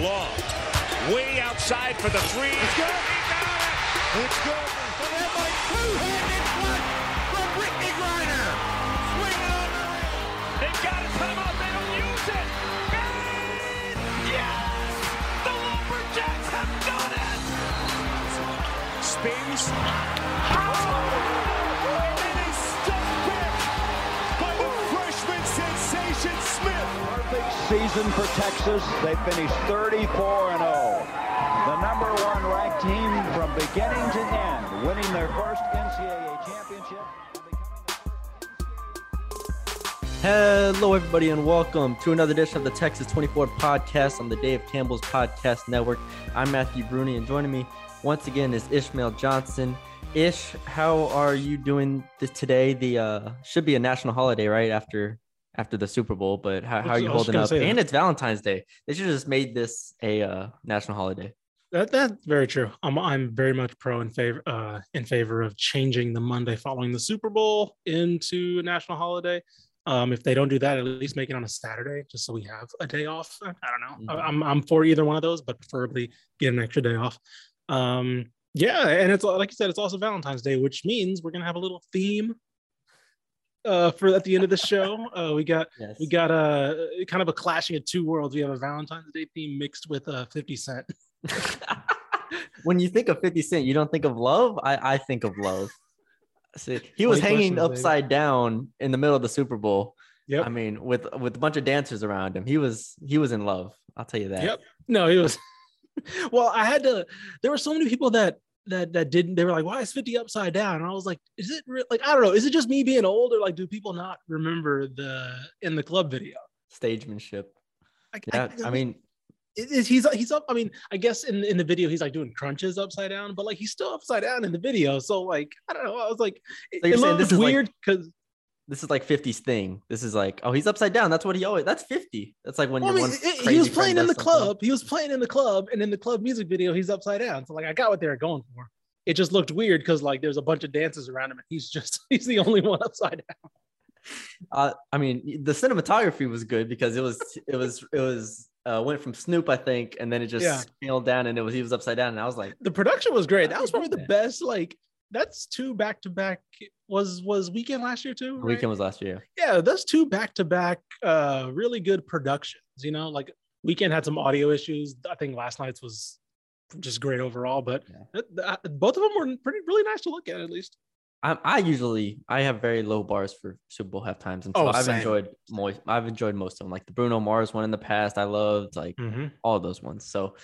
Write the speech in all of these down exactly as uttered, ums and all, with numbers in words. Long. Way outside for the three. It's good. He got it. It's good. And then by two-handed block from Brittany Griner. Swing it on the rim. They got it. Come on. They don't use it. And yes! The Lumberjacks have done it. Spins. Oh! Season for Texas. They finished thirty-four and oh. The number one ranked team from beginning to end, winning their first N C double A championship. Hello, everybody, and welcome to another edition of the Texas twenty-four podcast on the Dave Campbell's Podcast Network. I'm Matthew Bruni, and joining me once again is Ishmael Johnson. Ish, how are you doing this today? The uh, should be a national holiday, right? After. After the Super Bowl, but how, how are you holding up? And it's Valentine's Day. They should have just made this a uh, national holiday. That, that's very true. I'm I'm very much pro in favor uh, in favor of changing the Monday following the Super Bowl into a national holiday. Um, if they don't do that, at least make it on a Saturday, just so we have a day off. I don't know. Mm-hmm. I'm I'm for either one of those, but preferably get an extra day off. Um, yeah, and it's like you said, it's also Valentine's Day, which means we're gonna have a little theme. Uh, for at the end of the show, uh, we got yes. we got a uh, kind of a clashing of two worlds. We have a Valentine's Day theme mixed with a uh, fifty cent. When you think of fifty cent, you don't think of love. I, I think of love. See, he was hanging upside baby. down in the middle of the Super Bowl. Yep. I mean, with with a bunch of dancers around him, he was he was in love. I'll tell you that. Yep. No, he was. Well, I had to. There were so many people that. that that didn't they were like, why is fifty upside down? And I was like, is it re-? like I don't know, is it just me being old, or like do people not remember the in the club video stagemanship? I, yeah, I, I, I mean it, it, he's he's up. I mean, I guess in in the video he's like doing crunches upside down, but like he's still upside down in the video, so like I don't know. I was like, so you're saying this is weird because like, this is like fifty's thing. This is like, oh, he's upside down, that's what he always, that's fifty. That's like when well, you're I mean, one he was playing in the something. club he was playing in the club and in the club music video he's upside down, so like I got what they were going for. It just looked weird because like there's a bunch of dancers around him and he's just he's the only one upside down. uh I mean, the cinematography was good because it was it was it was uh went from Snoop, I think, and then it just yeah. scaled down and it was he was upside down, and I was like, the production was great. That was probably the best. Like that's two back-to-back. Was was Weeknd last year too? Right? Weekend was last year. Yeah, that's two back-to-back uh, really good productions. You know, like Weeknd had some audio issues. I think last night's was just great overall, but yeah. th- th- both of them were pretty really nice to look at, at least. I, I usually I have very low bars for Super Bowl half times, and so oh, I've same. enjoyed more, I've enjoyed most of them, like the Bruno Mars one in the past. I loved like mm-hmm. all of those ones. So.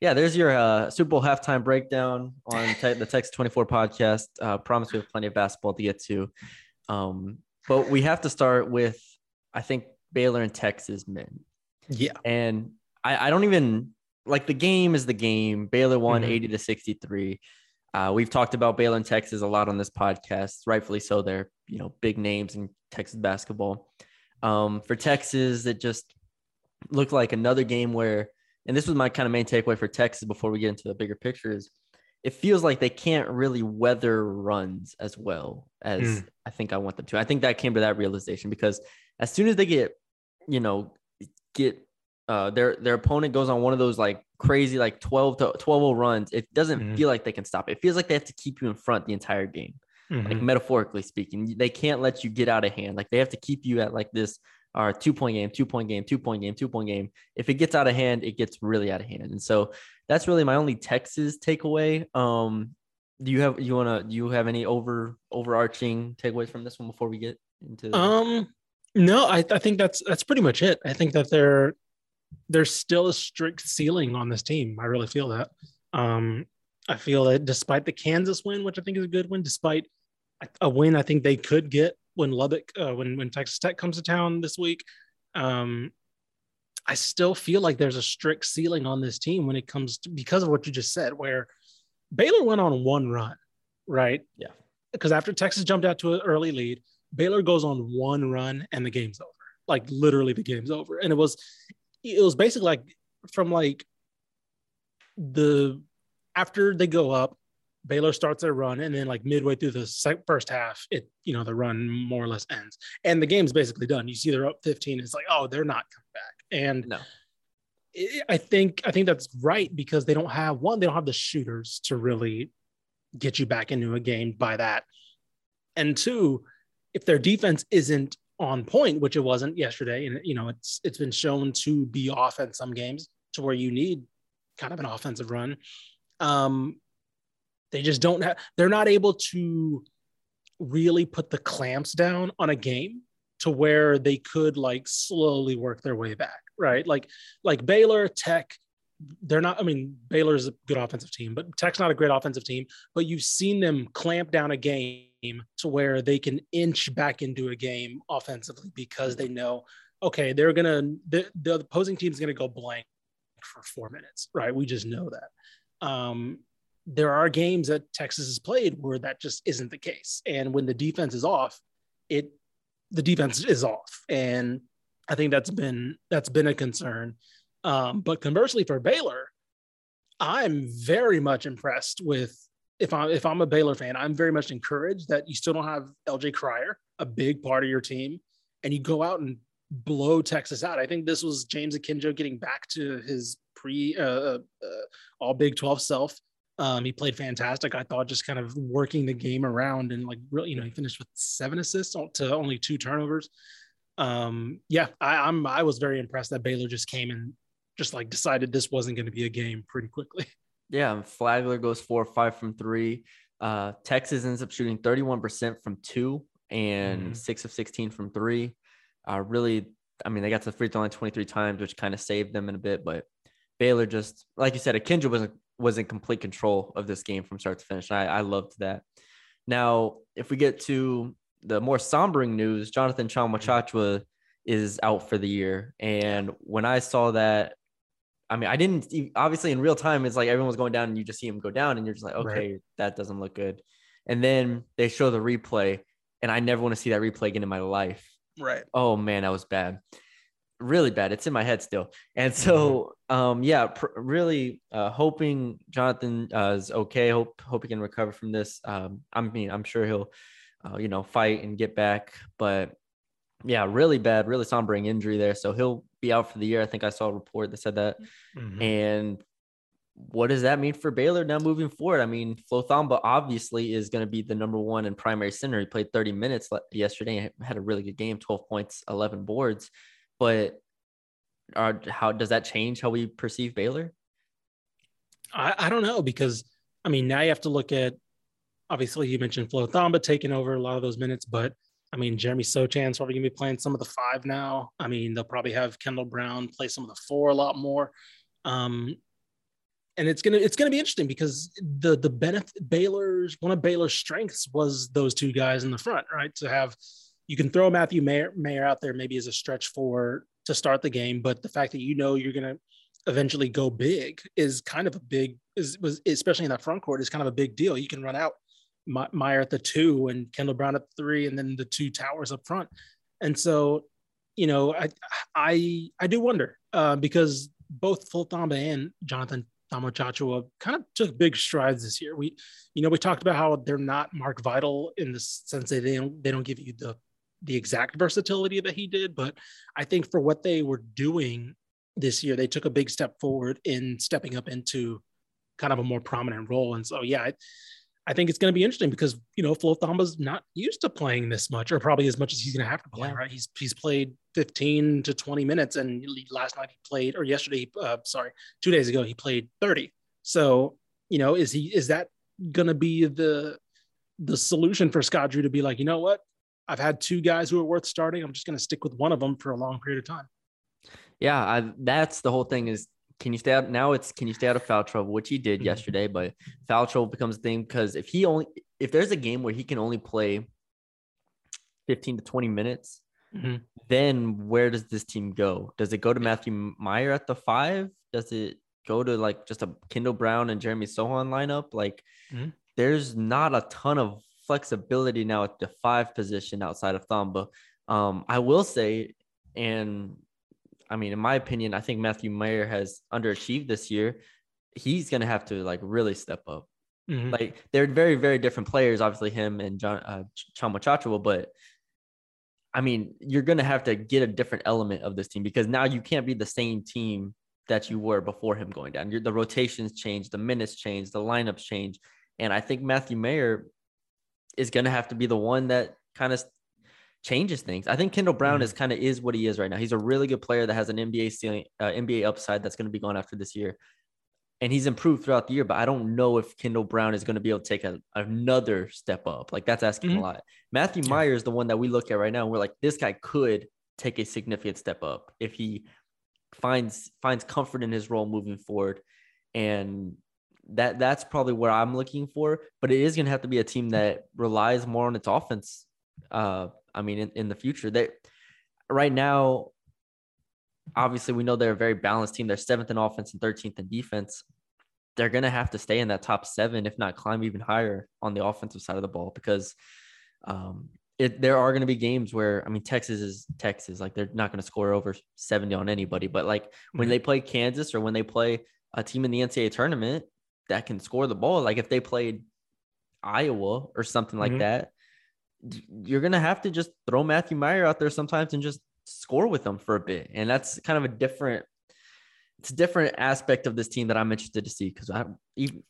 Yeah, there's your uh, Super Bowl halftime breakdown on te- the Texas twenty-four podcast. Uh, promise we have plenty of basketball to get to. Um, but we have to start with, I think, Baylor and Texas men. Yeah. And I, I don't even – like the game is the game. Baylor won mm-hmm. eighty to sixty-three. Uh, we've talked about Baylor and Texas a lot on this podcast, rightfully so. They're, you know, big names in Texas basketball. Um, for Texas, it just looked like another game where – and this was my kind of main takeaway for Texas before we get into the bigger picture is it feels like they can't really weather runs as well as mm. I think I want them to. I think that came to that realization because as soon as they get, you know, get uh, their, their opponent goes on one of those like crazy, like twelve to twelve oh runs, it doesn't mm. feel like they can stop it. It feels like they have to keep you in front the entire game. Mm-hmm. Like metaphorically speaking, they can't let you get out of hand. Like they have to keep you at like this, Our two point game, two point game, two point game, two point game. If it gets out of hand, it gets really out of hand. And so that's really my only Texas takeaway. Um, do you have you wanna do you have any over overarching takeaways from this one before we get into the- um no, I, I think that's that's pretty much it. I think that there there's still a strict ceiling on this team. I really feel that. Um, I feel that despite the Kansas win, which I think is a good one, despite a win I think they could get when Lubbock, uh, when when Texas Tech comes to town this week, um, I still feel like there's a strict ceiling on this team when it comes to, because of what you just said, where Baylor went on one run, right? Yeah. Because after Texas jumped out to an early lead, Baylor goes on one run and the game's over. Like literally, the game's over. And it was, it was basically like from like the after they go up. Baylor starts their run, and then like midway through the first half, it you know the run more or less ends, and the game's basically done. You see they're up fifteen. It's like, oh, they're not coming back, and no. I think I think that's right, because they don't have one, they don't have the shooters to really get you back into a game by that. And two, if their defense isn't on point, which it wasn't yesterday, and you know, it's it's been shown to be off in some games to where you need kind of an offensive run. Um, they just don't have, they're not able to really put the clamps down on a game to where they could like slowly work their way back, right? Like, like Baylor, Tech, they're not, I mean, Baylor's a good offensive team, but Tech's not a great offensive team, but you've seen them clamp down a game to where they can inch back into a game offensively, because they know, okay, they're gonna, the, the opposing team's gonna go blank for four minutes, right? We just know that. Um, there are games that Texas has played where that just isn't the case. And when the defense is off, it, the defense is off. And I think that's been, that's been a concern. Um, but conversely for Baylor, I'm very much impressed with, if I'm, if I'm a Baylor fan, I'm very much encouraged that you still don't have L J Crier, a big part of your team, and you go out and blow Texas out. I think this was James Akinjo getting back to his pre uh, uh, all Big twelve self. Um, he played fantastic. I thought just kind of working the game around and like really, you know, he finished with seven assists to only two turnovers. Um, yeah, I, I'm, I was very impressed that Baylor just came and just like decided this wasn't going to be a game pretty quickly. Yeah. Flagler goes four or five from three. Uh, Texas ends up shooting thirty-one percent from two and mm. six of sixteen from three. Uh, really, I mean, they got to the free throw line twenty-three times, which kind of saved them in a bit, but Baylor just, like you said, Akinjo wasn't, was in complete control of this game from start to finish. I, I loved that. Now, if we get to the more sombering news, Jonathan Tchamwa Tchatchoua is out for the year. And when I saw that, I mean, I didn't obviously in real time, it's like everyone was going down and you just see him go down and you're just like, okay, right, that doesn't look good. And then they show the replay and I never want to see that replay again in my life. Right. Oh man, that was bad. Really bad. It's in my head still. And so, um, yeah, pr- really uh, hoping Jonathan uh, is okay. Hope, hope he can recover from this. Um, I mean, I'm sure he'll, uh, you know, fight and get back, but yeah, really bad, really sombering injury there. So he'll be out for the year. I think I saw a report that said that. Mm-hmm. And what does that mean for Baylor now moving forward? I mean, Flo Thamba obviously is going to be the number one and primary center. He played thirty minutes yesterday and had a really good game, twelve points, eleven boards. But are, how does that change how we perceive Baylor? I, I don't know, because, I mean, now you have to look at, obviously you mentioned Flo Thamba taking over a lot of those minutes, but I mean, Jeremy Sochan's probably going to be playing some of the five now. I mean, they'll probably have Kendall Brown play some of the four a lot more. Um, and it's going to, it's going to be interesting, because the, the benefit Baylor's, one of Baylor's strengths was those two guys in the front, right? To have, you can throw Matthew Mayer, Mayer out there maybe as a stretch forward to start the game, but the fact that you know you're going to eventually go big is kind of a big, is, was, especially in that front court, is kind of a big deal. You can run out My, Meyer at the two and Kendall Brown at the three, and then the two towers up front. And so, you know, I I I do wonder uh, because both Flo Thamba and Jonathan Tchamwa Tchatchoua kind of took big strides this year. We, you know, we talked about how they're not Mark Vidal in the sense that they don't, they don't give you the the exact versatility that he did, but I think for what they were doing this year, they took a big step forward in stepping up into kind of a more prominent role. And so, yeah, I, I think it's going to be interesting, because, you know, Flo Thamba's not used to playing this much, or probably as much as he's going to have to play, yeah, right? He's he's played fifteen to twenty minutes, and last night he played, or yesterday, uh, sorry, two days ago, he played thirty. So, you know, is he is that going to be the the solution for Scott Drew to be like, you know what, I've had two guys who are worth starting, I'm just going to stick with one of them for a long period of time. Yeah, I, that's the whole thing is, can you stay out? Now it's, can you stay out of foul trouble, which he did yesterday, but foul trouble becomes a thing, because if he only, if there's a game where he can only play fifteen to twenty minutes, mm-hmm, then where does this team go? Does it go to Matthew Mayer at the five? Does it go to like just a Kendall Brown and Jeremy Sochan lineup? Like, mm-hmm, there's not a ton of flexibility now at the five position outside of Thamba. Um, I will say, and I mean, in my opinion, I think Matthew Mayer has underachieved this year. He's going to have to like really step up. Mm-hmm. Like they're very, very different players, obviously him and John uh, Tchamwa Tchatchoua, but I mean, you're going to have to get a different element of this team, because now you can't be the same team that you were before him going down. You're, the rotations change, the minutes change, the lineups change. And I think Matthew Mayer is going to have to be the one that kind of changes things. I think Kendall Brown mm. is kind of is what he is right now. He's a really good player that has an N B A ceiling, uh, N B A upside that's going to be gone after this year. And he's improved throughout the year, but I don't know if Kendall Brown is going to be able to take a, another step up. Like, that's asking mm-hmm. a lot. Matthew yeah. Mayer is the one that we look at right now, and we're like, this guy could take a significant step up if he finds finds comfort in his role moving forward. And that that's probably where I'm looking for. But it is going to have to be a team that relies more on its offense. Uh, I mean, in, in the future, they right now. Obviously, we know they're a very balanced team. They're seventh in offense and thirteenth in defense. They're going to have to stay in that top seven, if not climb even higher on the offensive side of the ball, because um, it, there are going to be games where, I mean, Texas is Texas. Like, they're not going to score over seventy on anybody. But, like, when they play Kansas or when they play a team in the N C double A tournament that can score the ball, like if they played Iowa or something like mm-hmm. that, you're going to have to just throw Matthew Mayer out there sometimes and just score with them for a bit. And that's kind of a different it's a different aspect of this team that I'm interested to see, because I even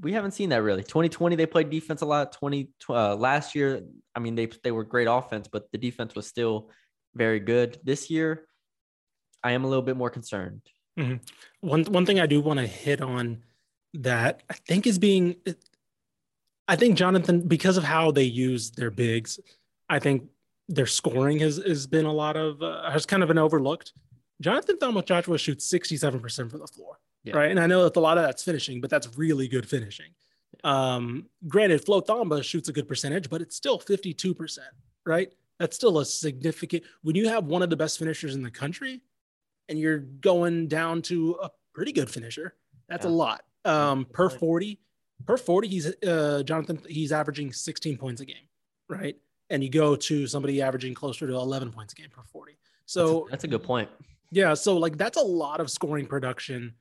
we haven't seen that really. Twenty twenty they played defense a lot. Twenty uh, last year, I mean, they they were great offense, but the defense was still very good. This year I am a little bit more concerned. mm-hmm. one one thing I do want to hit on that I think is being I think Jonathan, because of how they use their bigs, I think their scoring has, has been a lot of, uh, has kind of been overlooked. Jonathan Tchamwa Tchatchoua shoots sixty-seven percent from the floor, yeah. right? And I know that a lot of that's finishing, but that's really good finishing. Um, granted, Flo Thamba shoots a good percentage, but it's still fifty-two percent, right? That's still a significant, when you have one of the best finishers in the country and you're going down to a pretty good finisher, that's yeah. a lot. Um, per forty, per forty, he's, uh, Jonathan, he's averaging sixteen points a game, right? And you go to somebody averaging closer to eleven points a game per forty. So that's a, that's a good point. Yeah. So like, that's a lot of scoring production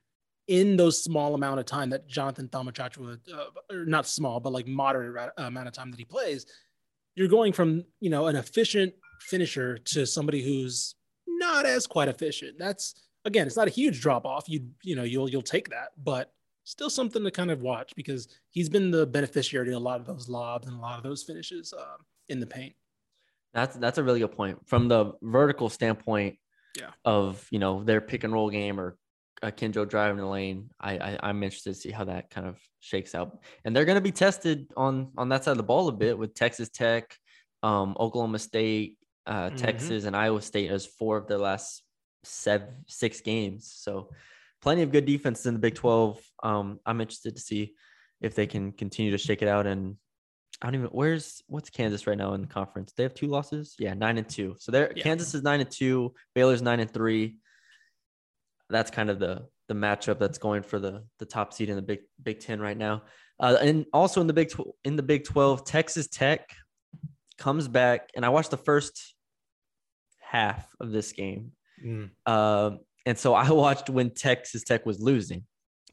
in those small amount of time that Jonathan Tchamwa Tchatchoua, uh, or not small, but like moderate amount of time that he plays. You're going from, you know, an efficient finisher to somebody who's not as quite efficient. That's, again, it's not a huge drop off. You, you know, you'll, you'll take that, but still something to kind of watch, because he's been the beneficiary to a lot of those lobs and a lot of those finishes. Um, in the paint. That's, that's a really good point from the vertical standpoint yeah. of, you know, their pick and roll game or Akinjo driving the lane. I, I I'm interested to see how that kind of shakes out, and they're going to be tested on, on that side of the ball a bit with Texas Tech, um, Oklahoma State, uh, mm-hmm. Texas and Iowa State as four of their last seven, six games. So plenty of good defense in the Big twelve. Um, I'm interested to see if they can continue to shake it out. And I don't even, where's, what's Kansas right now in the conference? They have two losses. Yeah. Nine and two. So they're yeah. Kansas is nine and two. Baylor's nine and three. That's kind of the, the matchup that's going for the, the top seed in the big, Big ten right now. Uh, and also in the big, tw- in the Big twelve, Texas Tech comes back, and I watched the first half of this game. Mm. Um, and so I watched when Texas Tech was losing,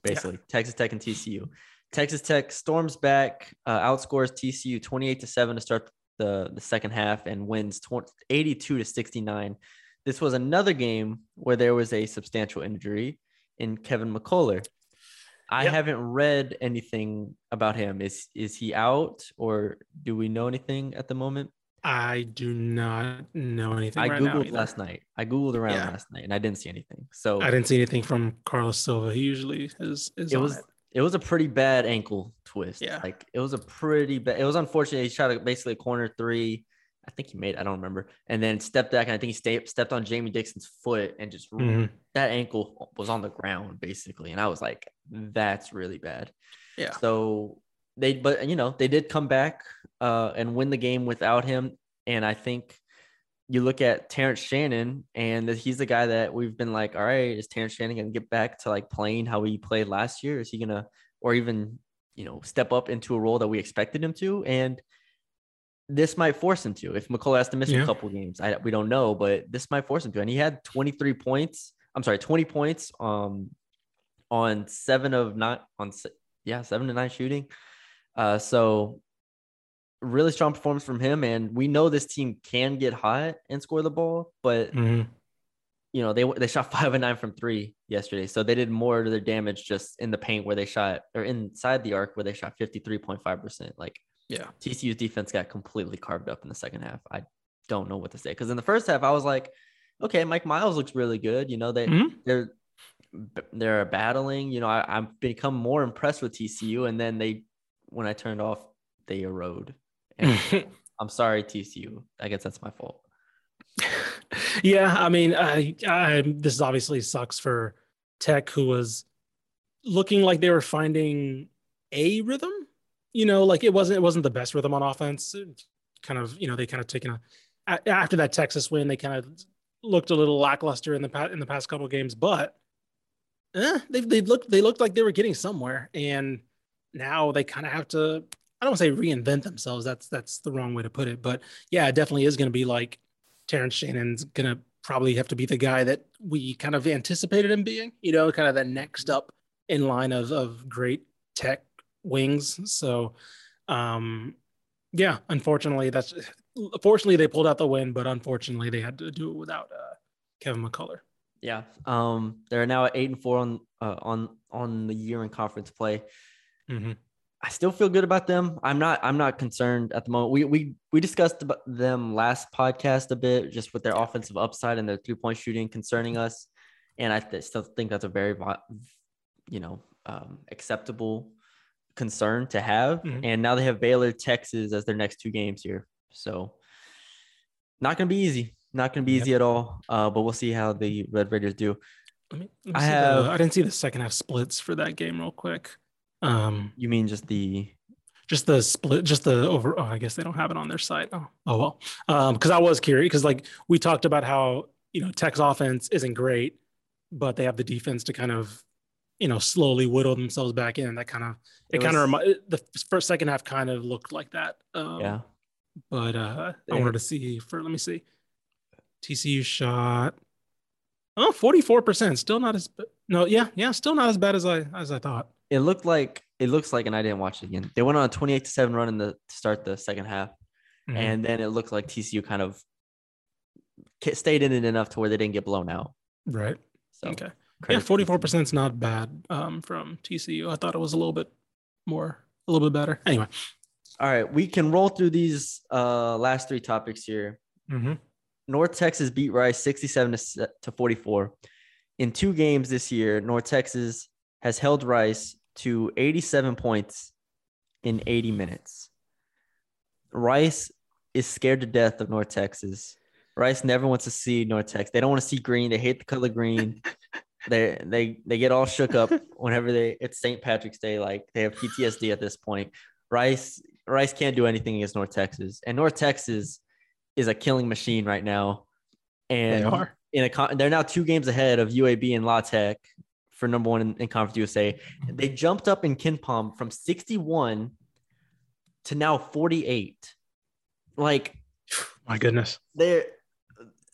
basically yeah. Texas Tech and T C U. Texas Tech storms back, uh, outscores T C U twenty-eight to seven to start the, the second half, and wins eighty-two to sixty-nine. This was another game where there was a substantial injury in Kevin McCullough. I yep. haven't read anything about him. Is is he out, or do we know anything at the moment? I do not know anything. I right Googled now last night. I Googled around yeah. last night, and I didn't see anything. So I didn't see anything from Carlos Silva. He usually is, is it on was, it. It was a pretty bad ankle twist. Yeah. Like it was a pretty bad, it was unfortunate. He shot a, basically a corner three. I think he made, I don't remember. And then stepped back. And I think he stayed, stepped on Jamie Dixon's foot, and just mm-hmm. that ankle was on the ground basically. And I was like, that's really bad. Yeah. So they, but you know, they did come back uh, and win the game without him. And I think you look at Terrence Shannon, and he's the guy that we've been like, all right, is Terrence Shannon going to get back to like playing how he played last year? Is he going to, or even, you know, step up into a role that we expected him to? And this might force him to, if McCullough has to miss yeah. a couple games, I, we don't know, but this might force him to. And he had twenty-three points. I'm sorry, twenty points um, on seven of nine on, yeah, seven to nine shooting. Uh, so really strong performance from him, and we know this team can get hot and score the ball, but mm-hmm. you know, they they shot five and nine from three yesterday. So they did more to their damage just in the paint where they shot, or inside the arc where they shot fifty-three point five percent. Like, yeah, T C U's defense got completely carved up in the second half. I don't know what to say, because in the first half I was like, okay, Mike Miles looks really good. You know, they mm-hmm. they're they're battling. You know, I, I've become more impressed with T C U, and then they, when I turned off, they erode. And I'm sorry, T C U. I guess that's my fault. Yeah, I mean, I, I, this obviously sucks for Tech, who was looking like they were finding a rhythm. You know, like it wasn't it wasn't the best rhythm on offense. It kind of, you know, they kind of taken a, after that Texas win, they kind of looked a little lackluster in the past, in the past couple of games, but eh, they they looked they looked like they were getting somewhere, and now they kind of have to. I don't want to say reinvent themselves. That's that's the wrong way to put it, but yeah, it definitely is going to be like. Terrence Shannon's going to probably have to be the guy that we kind of anticipated him being, you know, kind of the next up in line of, of great Tech wings. So, um, yeah, unfortunately, that's fortunately they pulled out the win, but unfortunately they had to do it without uh, Kevin McCullough. Yeah. Um, they're now at eight and four on, uh, on, on the year in conference play. Mm-hmm. I still feel good about them. I'm not. I'm not concerned at the moment. We we we discussed about them last podcast a bit, just with their offensive upside and their three point shooting concerning us, and I th- still think that's a very, you know, um, acceptable concern to have. Mm-hmm. And now they have Baylor, Texas as their next two games here, so not going to be easy. Not going to be yep. easy at all. Uh, but we'll see how the Red Raiders do. Let me, let me I have. The, I didn't see the second half splits for that game real quick. Um, you mean just the, just the split, just the over, oh, I guess they don't have it on their site. Oh, oh well. Um, cause I was curious, cause like we talked about how, you know, Tech's offense isn't great, but they have the defense to kind of, you know, slowly whittle themselves back in. That kind of, it, it kind of, remi- the first second half kind of looked like that. Um, yeah. But, uh, I wanted to see for, let me see. T C U shot. Oh, forty-four percent. Still not as, no, yeah, yeah. Still not as bad as I, as I thought. It looked like it looks like, and I didn't watch it again. They went on a twenty-eight to seven run in the to start the second half, mm-hmm. and then it looked like T C U kind of stayed in it enough to where they didn't get blown out. Right. So, okay. Yeah, forty-four percent is not bad um, from T C U. I thought it was a little bit more, a little bit better. Anyway. All right, we can roll through these uh, last three topics here. Mm-hmm. North Texas beat Rice sixty-seven to forty-four. In two games this year, North Texas has held Rice to eighty-seven points in eighty minutes. Rice is scared to death of North Texas. Rice never wants to see North Texas. They don't want to see green. They hate the color green. they they they get all shook up whenever they it's Saint Patrick's Day. Like they have P T S D at this point. Rice Rice can't do anything against North Texas, and North Texas is a killing machine right now. And they are. in a they're now two games ahead of U A B and La Tech for number one in, in Conference U S A. They jumped up in Kenpom from sixty-one to now forty-eight. Like, my goodness, they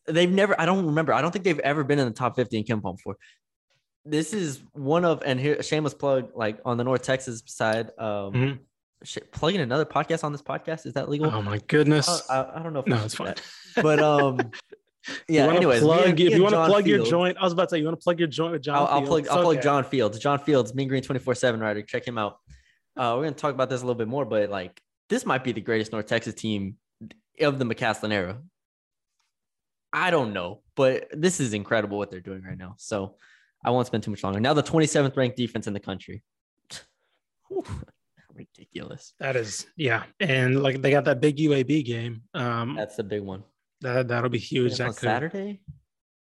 they've never. I don't remember. I don't think they've ever been in the top fifty in Kenpom before. This is one of and here shameless plug. Like on the North Texas side, um, mm-hmm. sh- plugging another podcast on this podcast, is that legal? Oh my goodness, I, I, I don't know. If no, it's fine. That. But um. Yeah. You anyways, plug, if you, you want to plug Fields, your joint, I was about to say you want to plug your joint with John. I'll, I'll plug. It's I'll okay. plug John Fields. John Fields, Mean Green twenty-four seven writer. Check him out. Uh, we're gonna talk about this a little bit more, but like this might be the greatest North Texas team of the McCaslin era. I don't know, but this is incredible what they're doing right now. So I won't spend too much longer. Now the twenty-seventh ranked defense in the country. Whew, ridiculous. That is, yeah, and like they got that big U A B game. Um, That's the big one. That that'll be huge. That on could... Saturday,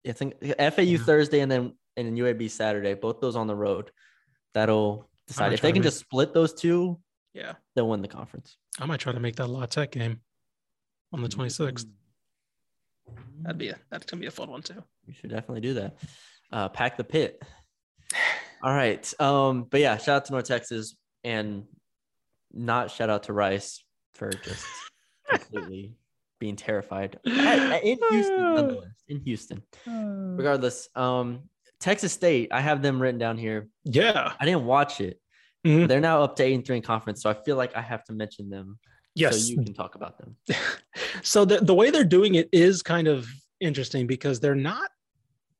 I think F A U yeah. Thursday and then and then U A B Saturday. Both those on the road. That'll decide if they can make... just split those two. Yeah, they'll win the conference. I might try to make that La Tech game on the twenty-sixth. That'd be a, that's gonna be a fun one too. You should definitely do that. Uh, pack the pit. All right. Um, but yeah, shout out to North Texas and not shout out to Rice for just completely. Being terrified at, in Houston, nonetheless. In Houston, regardless. Um, Texas State, I have them written down here. Yeah, I didn't watch it. Mm-hmm. They're now up to eight and three in conference, so I feel like I have to mention them. Yes, so you can talk about them. So the the way they're doing it is kind of interesting because they're not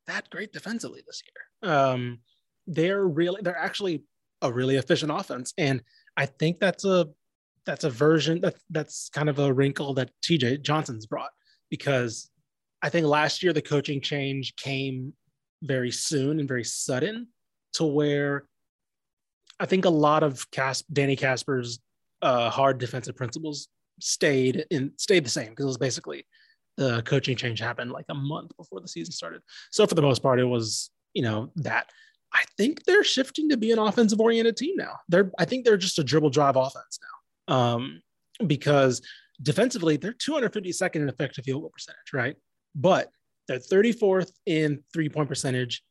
that great defensively this year. Um, they're really, they're actually a really efficient offense. And I think that's a, that's a version that that's kind of a wrinkle that T J Johnson's brought, because I think last year the coaching change came very soon and very sudden, to where I think a lot of Cas- Danny Casper's uh, hard defensive principles stayed in stayed the same, because it was basically the coaching change happened like a month before the season started. So for the most part, it was, you know, that. I think they're shifting to be an offensive oriented team now. They're, I think they're just a dribble drive offense now, um, because defensively they're two hundred fifty-second in effective field goal percentage, right? But they're thirty-fourth in three point percentage.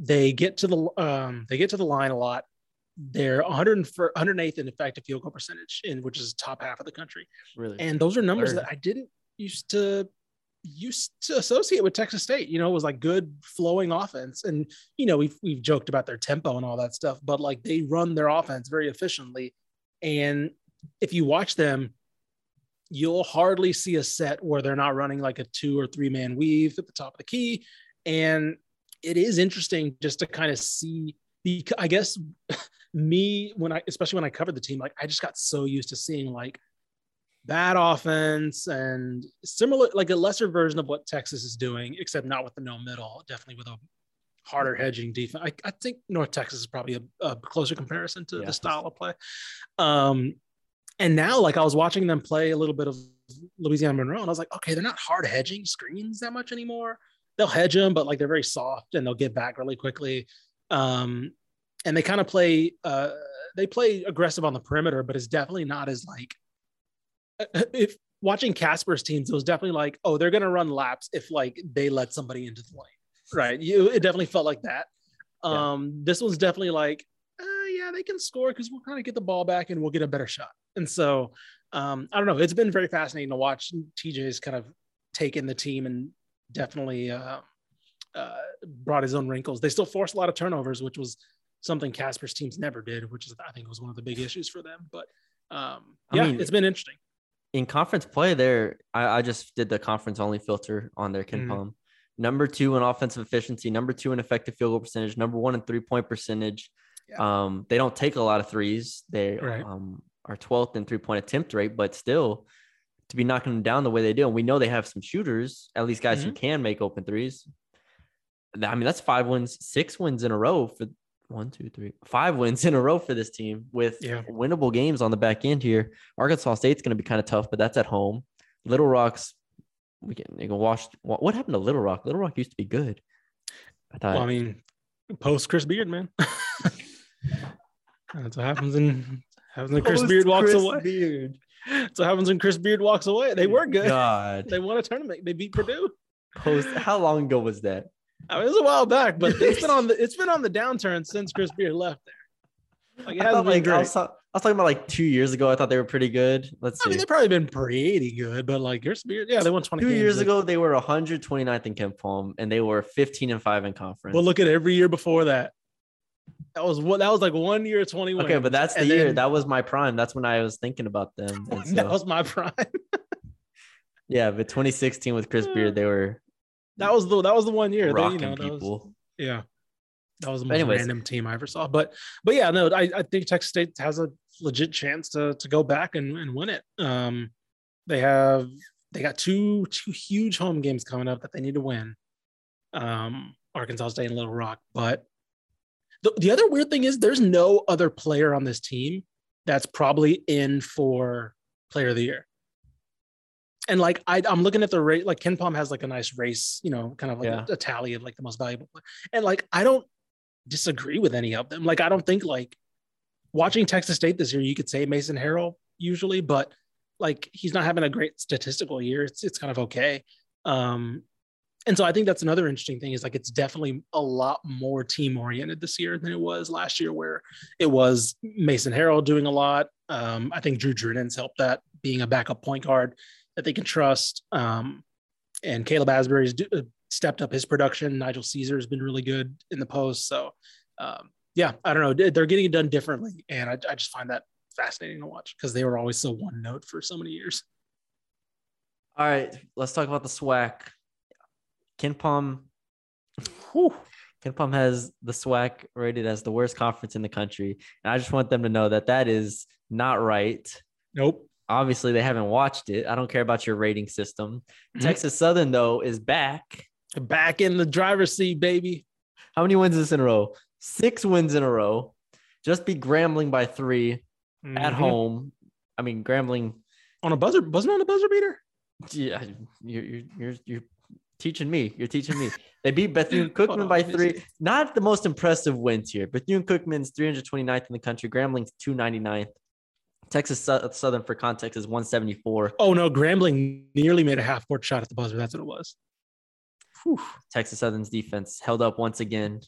They get to the um, they get to the line a lot. They're one hundred eighth in effective field goal percentage, in which is top half of the country. Really, and those are numbers thirty that I didn't used to used to associate with Texas State. You know, it was like good flowing offense, and you know we've we've joked about their tempo and all that stuff, but like they run their offense very efficiently, and if you watch them, you'll hardly see a set where they're not running like a two or three man weave at the top of the key. And it is interesting just to kind of see, because I guess me, when I, especially when I covered the team, like I just got so used to seeing like bad offense and similar, like a lesser version of what Texas is doing, except not with the no middle, definitely with a harder hedging defense. I, I think North Texas is probably a, a closer comparison to yeah. the style of play. Um, And now, like, I was watching them play a little bit of Louisiana Monroe, and I was like, okay, they're not hard hedging screens that much anymore. They'll hedge them, but, like, they're very soft, and they'll get back really quickly. Um, and they kind of play uh, – they play aggressive on the perimeter, but it's definitely not as, like – if watching Casper's teams, it was definitely like, oh, they're going to run laps if, like, they let somebody into the lane, right? You, it definitely felt like that. Um, yeah. This one's definitely like, uh, yeah, they can score because we'll kind of get the ball back and we'll get a better shot. And so, um, I don't know. It's been very fascinating to watch T J's kind of take in the team, and definitely uh, uh, brought his own wrinkles. They still forced a lot of turnovers, which was something Casper's teams never did, which is, I think, was one of the big issues for them. But um, yeah, I mean, it's been interesting. In conference play there, I, I just did the conference only filter on their Kenpom. Mm-hmm. Number two in offensive efficiency, number two in effective field goal percentage, number one in three-point percentage. Yeah. Um, they don't take a lot of threes. They right. um our twelfth and three-point attempt rate, but still to be knocking them down the way they do. And we know they have some shooters, at least guys mm-hmm. who can make open threes. I mean, that's five wins, six wins in a row for one, two, three, five wins in a row for this team with yeah. winnable games on the back end here. Arkansas State's going to be kind of tough, but that's at home. Little Rock's, we can, they can watch. What happened to Little Rock? Little Rock used to be good. I thought, well, I mean, post Chris Beard, man. That's what happens in. Happens when Chris Beard walks Chris away. Beard. So happens when Chris Beard walks away. They were good. God. They won a tournament. They beat Purdue. Post, how long ago was that? I mean, it was a while back, but it's been on the it's been on the downturn since Chris Beard left there. Like, it I, hasn't been like great. I, was, I was talking about like two years ago. I thought they were pretty good. Let's see. I mean, they've probably been pretty good, but like Chris Beard, yeah, they won twenty. Two games years like, ago, they were one hundred twenty-ninth in Kenpom, and they were fifteen and five in conference. Well, look at every year before that. That was what that was like one year, twenty wins. Okay, but that's the and year. Then, that was my prime. That's when I was thinking about them. And so, that was my prime. Yeah, but twenty sixteen with Chris Beard, they were that was the that was the one year. They, you know, people. That was, yeah. That was the most Anyways. random team I ever saw. But but yeah, no, I, I think Texas State has a legit chance to to go back and, and win it. Um they have they got two two huge home games coming up that they need to win. Um Arkansas State and Little Rock, but The, the other weird thing is there's no other player on this team that's probably in for player of the year. And like, I, I'm looking at the rate, like Kenpom has like a nice race, you know, kind of like yeah. a, a tally of like the most valuable player. And like, I don't disagree with any of them. Like, I don't think like watching Texas State this year, you could say Mason Harrell usually, but like, he's not having a great statistical year. It's, it's kind of okay. Um, And so I think that's another interesting thing is like, it's definitely a lot more team oriented this year than it was last year, where it was Mason Harrell doing a lot. Um, I think Drew Drudens helped that, being a backup point guard that they can trust. Um, and Caleb Asbury's do, uh, stepped up his production. Nigel Caesar has been really good in the post. So um, yeah, I don't know. They're getting it done differently. And I, I just find that fascinating to watch because they were always so one note for so many years. All right, let's talk about the SWAC. Kenpom whew, Kenpom has the SWAC rated as the worst conference in the country. And I just want them to know that that is not right. Nope. Obviously, they haven't watched it. I don't care about your rating system. Mm-hmm. Texas Southern, though, is back. Back in the driver's seat, baby. How many wins is this in a row? Six wins in a row. Just be Grambling by three mm-hmm. at home. I mean, Grambling. On a buzzer, buzzing on a buzzer beater? Yeah, you're, you're, you're, you're teaching me. You're teaching me. They beat Bethune-Cookman by three. Not the most impressive wins here. Bethune-Cookman's three hundred twenty-ninth in the country. Grambling's two hundred ninety-ninth. Texas Southern, for context, is one hundred seventy-four. Oh, no. Grambling nearly made a half-court shot at the buzzer. That's what it was. Whew. Texas Southern's defense held up once again.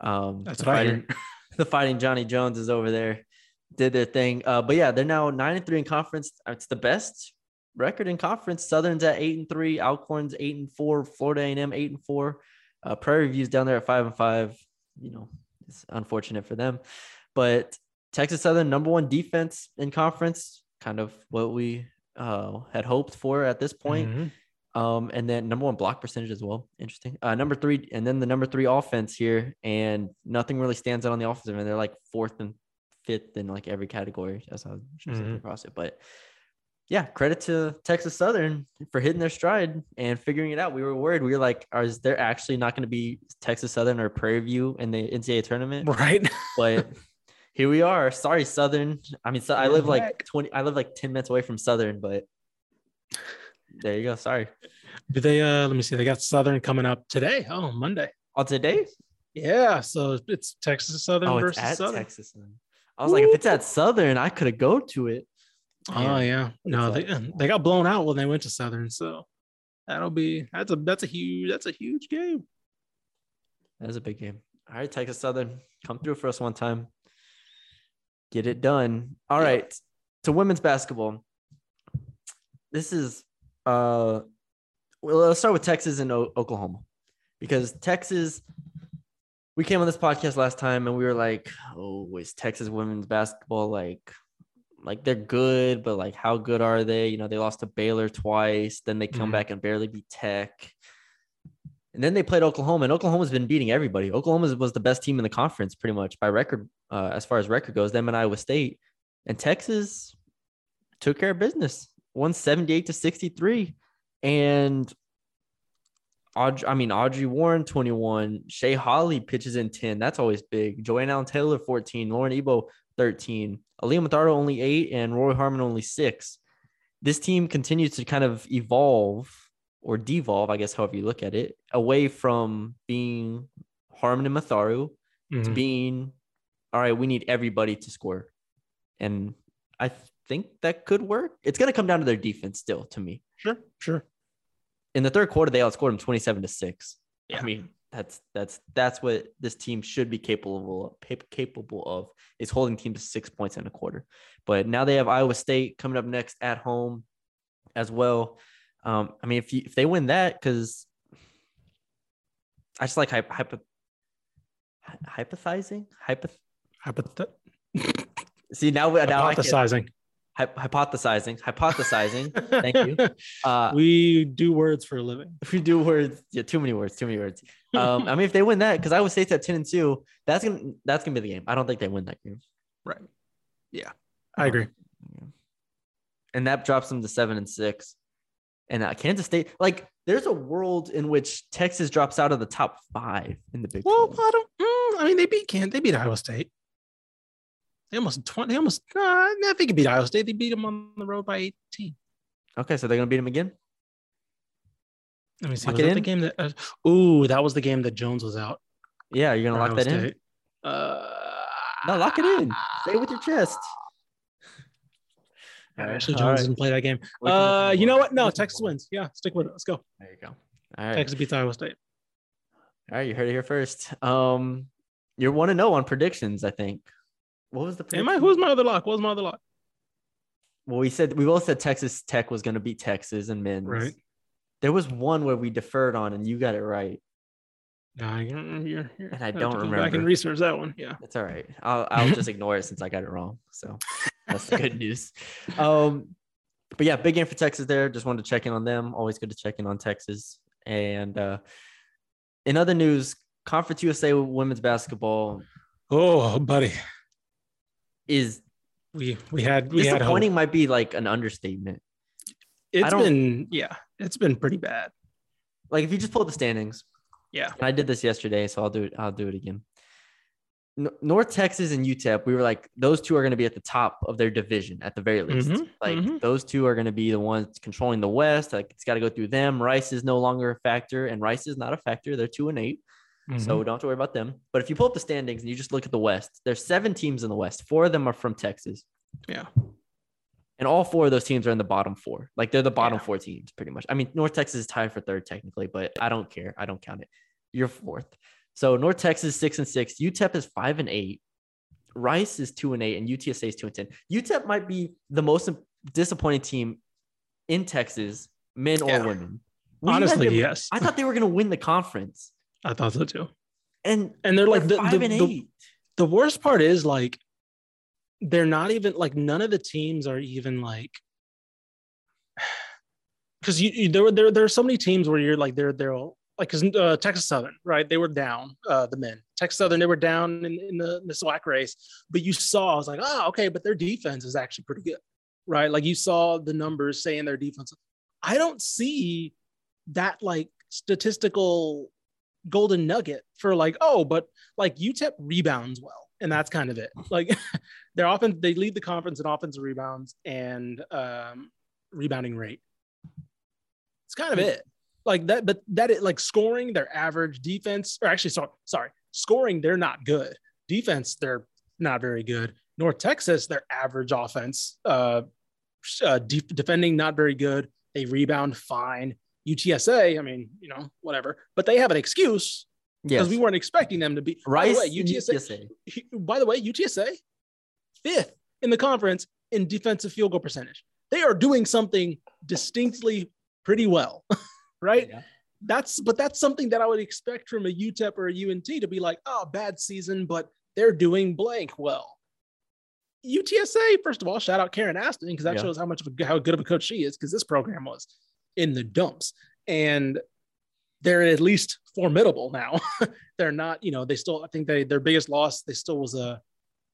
Um, That's what fighting, I heard. The Fighting Johnny Jones is over there. Did their thing. Uh, but, yeah, they're now nine and three in conference. It's the best record in conference. Southern's at eight and three. Alcorn's eight and four. Florida A and M eight and four. Uh, Prairie View's down there at five and five. You know, it's unfortunate for them. But – Texas Southern, number one defense in conference, kind of what we uh, had hoped for at this point. Mm-hmm. Um, and then number one block percentage as well. Interesting. Uh, number three, and then the number three offense here, and nothing really stands out on the offensive end. They're like fourth and fifth in like every category. That's how I just mm-hmm. across it. But yeah, credit to Texas Southern for hitting their stride and figuring it out. We were worried. We were like, is there actually not going to be Texas Southern or Prairie View in the N C double A tournament? Right. But here we are. Sorry, Southern. I mean, so I live like twenty. I live like ten minutes away from Southern, but there you go. Sorry. Do they? Uh, let me see. They got Southern coming up today. Oh, Monday. Oh, today? Yeah. So it's Texas Southern oh, versus it's at Southern. Texas. I was Ooh. Like, if it's at Southern, I could have go to it. Man, oh yeah. No, they like, they got blown out when they went to Southern. So that'll be that's a that's a huge that's a huge game. That's a big game. All right, Texas Southern, come through for us one time. Get it done. All right. Yep. To women's basketball. This is, uh, well, let's start with Texas and o- Oklahoma, because Texas, we came on this podcast last time and we were like, oh, is Texas women's basketball like, like they're good, but like, how good are they? You know, they lost to Baylor twice, then they come mm-hmm. back and barely beat Tech. And then they played Oklahoma, and Oklahoma's been beating everybody. Oklahoma was the best team in the conference, pretty much by record, uh, as far as record goes. Them and Iowa State, and Texas took care of business, won seventy-eight to sixty-three. And Audrey, I mean Audrey Warren, twenty-one. Shea Holly pitches in ten. That's always big. Joanne Allen Taylor, fourteen. Lauren Ebo, thirteen. Aaliyah Mathardo only eight, and Roy Harmon only six. This team continues to kind of evolve. Or devolve, I guess, however you look at it, away from being Harmon and Matharu mm-hmm. to being, all right, we need everybody to score. And I think that could work. It's going to come down to their defense still, to me. Sure, sure. In the third quarter, they outscored them twenty-seven to six. Yeah. I mean, that's that's that's what this team should be capable of, capable of, is holding team to six points in a quarter. But now they have Iowa State coming up next at home as well. Um, I mean, if you, if they win that, because I just like hypo, hypo, hypothesizing, hypo, hypoth. See now, now hypothesizing, I can, hy- hypothesizing, hypothesizing. Thank you. Uh, we do words for a living. We do words. Yeah, too many words. Too many words. Um, I mean, if they win that, because Iowa State's at ten and two, that's gonna that's gonna be the game. I don't think they win that game. Right. Yeah, I agree. Um, and that drops them to seven and six. And uh, Kansas State, like, there's a world in which Texas drops out of the top five in the Big Well, twelve. I don't. Mm, I mean, they beat Kansas. They beat Iowa State. They almost twenty. They almost. Uh, I think it beat Iowa State. They beat them on the road by eighteen. Okay, so they're gonna beat them again. Let me see. Lock was that in? The game that. Uh, ooh, that was the game that Jones was out. Yeah, you're gonna lock Iowa that State. In. Uh, no, lock it in. Say it with your chest. Yeah, Ashley Jones right. doesn't play that game. Uh, you know what? No, Texas wins. Yeah, stick with it. Let's go. There you go. All right. Texas beats Iowa State. All right, you heard it here first. Um, you're one and zero on predictions. I think. What was the? Prediction? Am I? Who was my other lock? What was my other lock? Well, we said we both said Texas Tech was going to beat Texas and men's. Right. There was one where we deferred on, and you got it right. Nah, you're, you're, you're, and I, I don't remember. I can research that one. Yeah, that's all right. I'll I'll just ignore it since I got it wrong. So. That's the good news. Um, but yeah, big game for Texas there. Just wanted to check in on them. Always good to check in on Texas. And uh, in other news, Conference U S A women's basketball. Oh, buddy. Is we we had we disappointing had might be like an understatement. It's been yeah, it's been pretty bad. Like if you just pull the standings. Yeah. And I did this yesterday, so I'll do it. I'll do it again. N- North Texas and U T E P, we were like, those two are going to be at the top of their division at the very least. Mm-hmm, like mm-hmm. Those two are going to be the ones controlling the West. Like it's got to go through them. Rice is no longer a factor, and Rice is not a factor. They're two and eight. Mm-hmm. So don't have to worry about them. But if you pull up the standings and you just look at the West, there's seven teams in the West. Four of them are from Texas. Yeah. And all four of those teams are in the bottom four. Like they're the bottom yeah. four teams pretty much. I mean, North Texas is tied for third technically, but I don't care. I don't count it. You're fourth. So North Texas six and six. U T E P is five and eight. Rice is two and eight, and U T S A is two and ten. U T E P might be the most disappointing team in Texas, men yeah. or women. We Honestly, to, yes. I thought they were going to win the conference. I thought so too. And and they're like, like the, five the, and eight. The, the worst part is like they're not even like none of the teams are even like because you, you there there there are so many teams where you're like they're they're all like because uh, Texas Southern, right? They were down uh, the men. Texas Southern, they were down in, in the, the SWAC race, but you saw I was like, oh, okay, but their defense is actually pretty good, right? Like you saw the numbers saying their defense. I don't see that like statistical golden nugget for like, oh, but like U T E P rebounds well, and that's kind of it. Like they're often they lead the conference in offensive rebounds and um rebounding rate. It's kind of it. Like that, but that it like scoring, they're average. Defense, or actually sorry, sorry, scoring, they're not good. Defense, they're not very good. North Texas, they're average offense. Uh, uh de- defending, not very good. They rebound fine. U T S A, I mean, you know, whatever, but they have an excuse because yes. we weren't expecting them to be. Rice, by the way, U T S A, U T S A. By the way, U T S A, fifth in the conference in defensive field goal percentage. They are doing something distinctly pretty well, right? Yeah. That's but that's something that I would expect from a U T E P or a U N T to be like, oh, bad season, but they're doing blank well. U T S A, first of all, shout out Karen Aston because that yeah. shows how much of a, how good of a coach she is because this program was in the dumps, and they're at least formidable now. They're not, you know, they still, I think they, their biggest loss, they still was a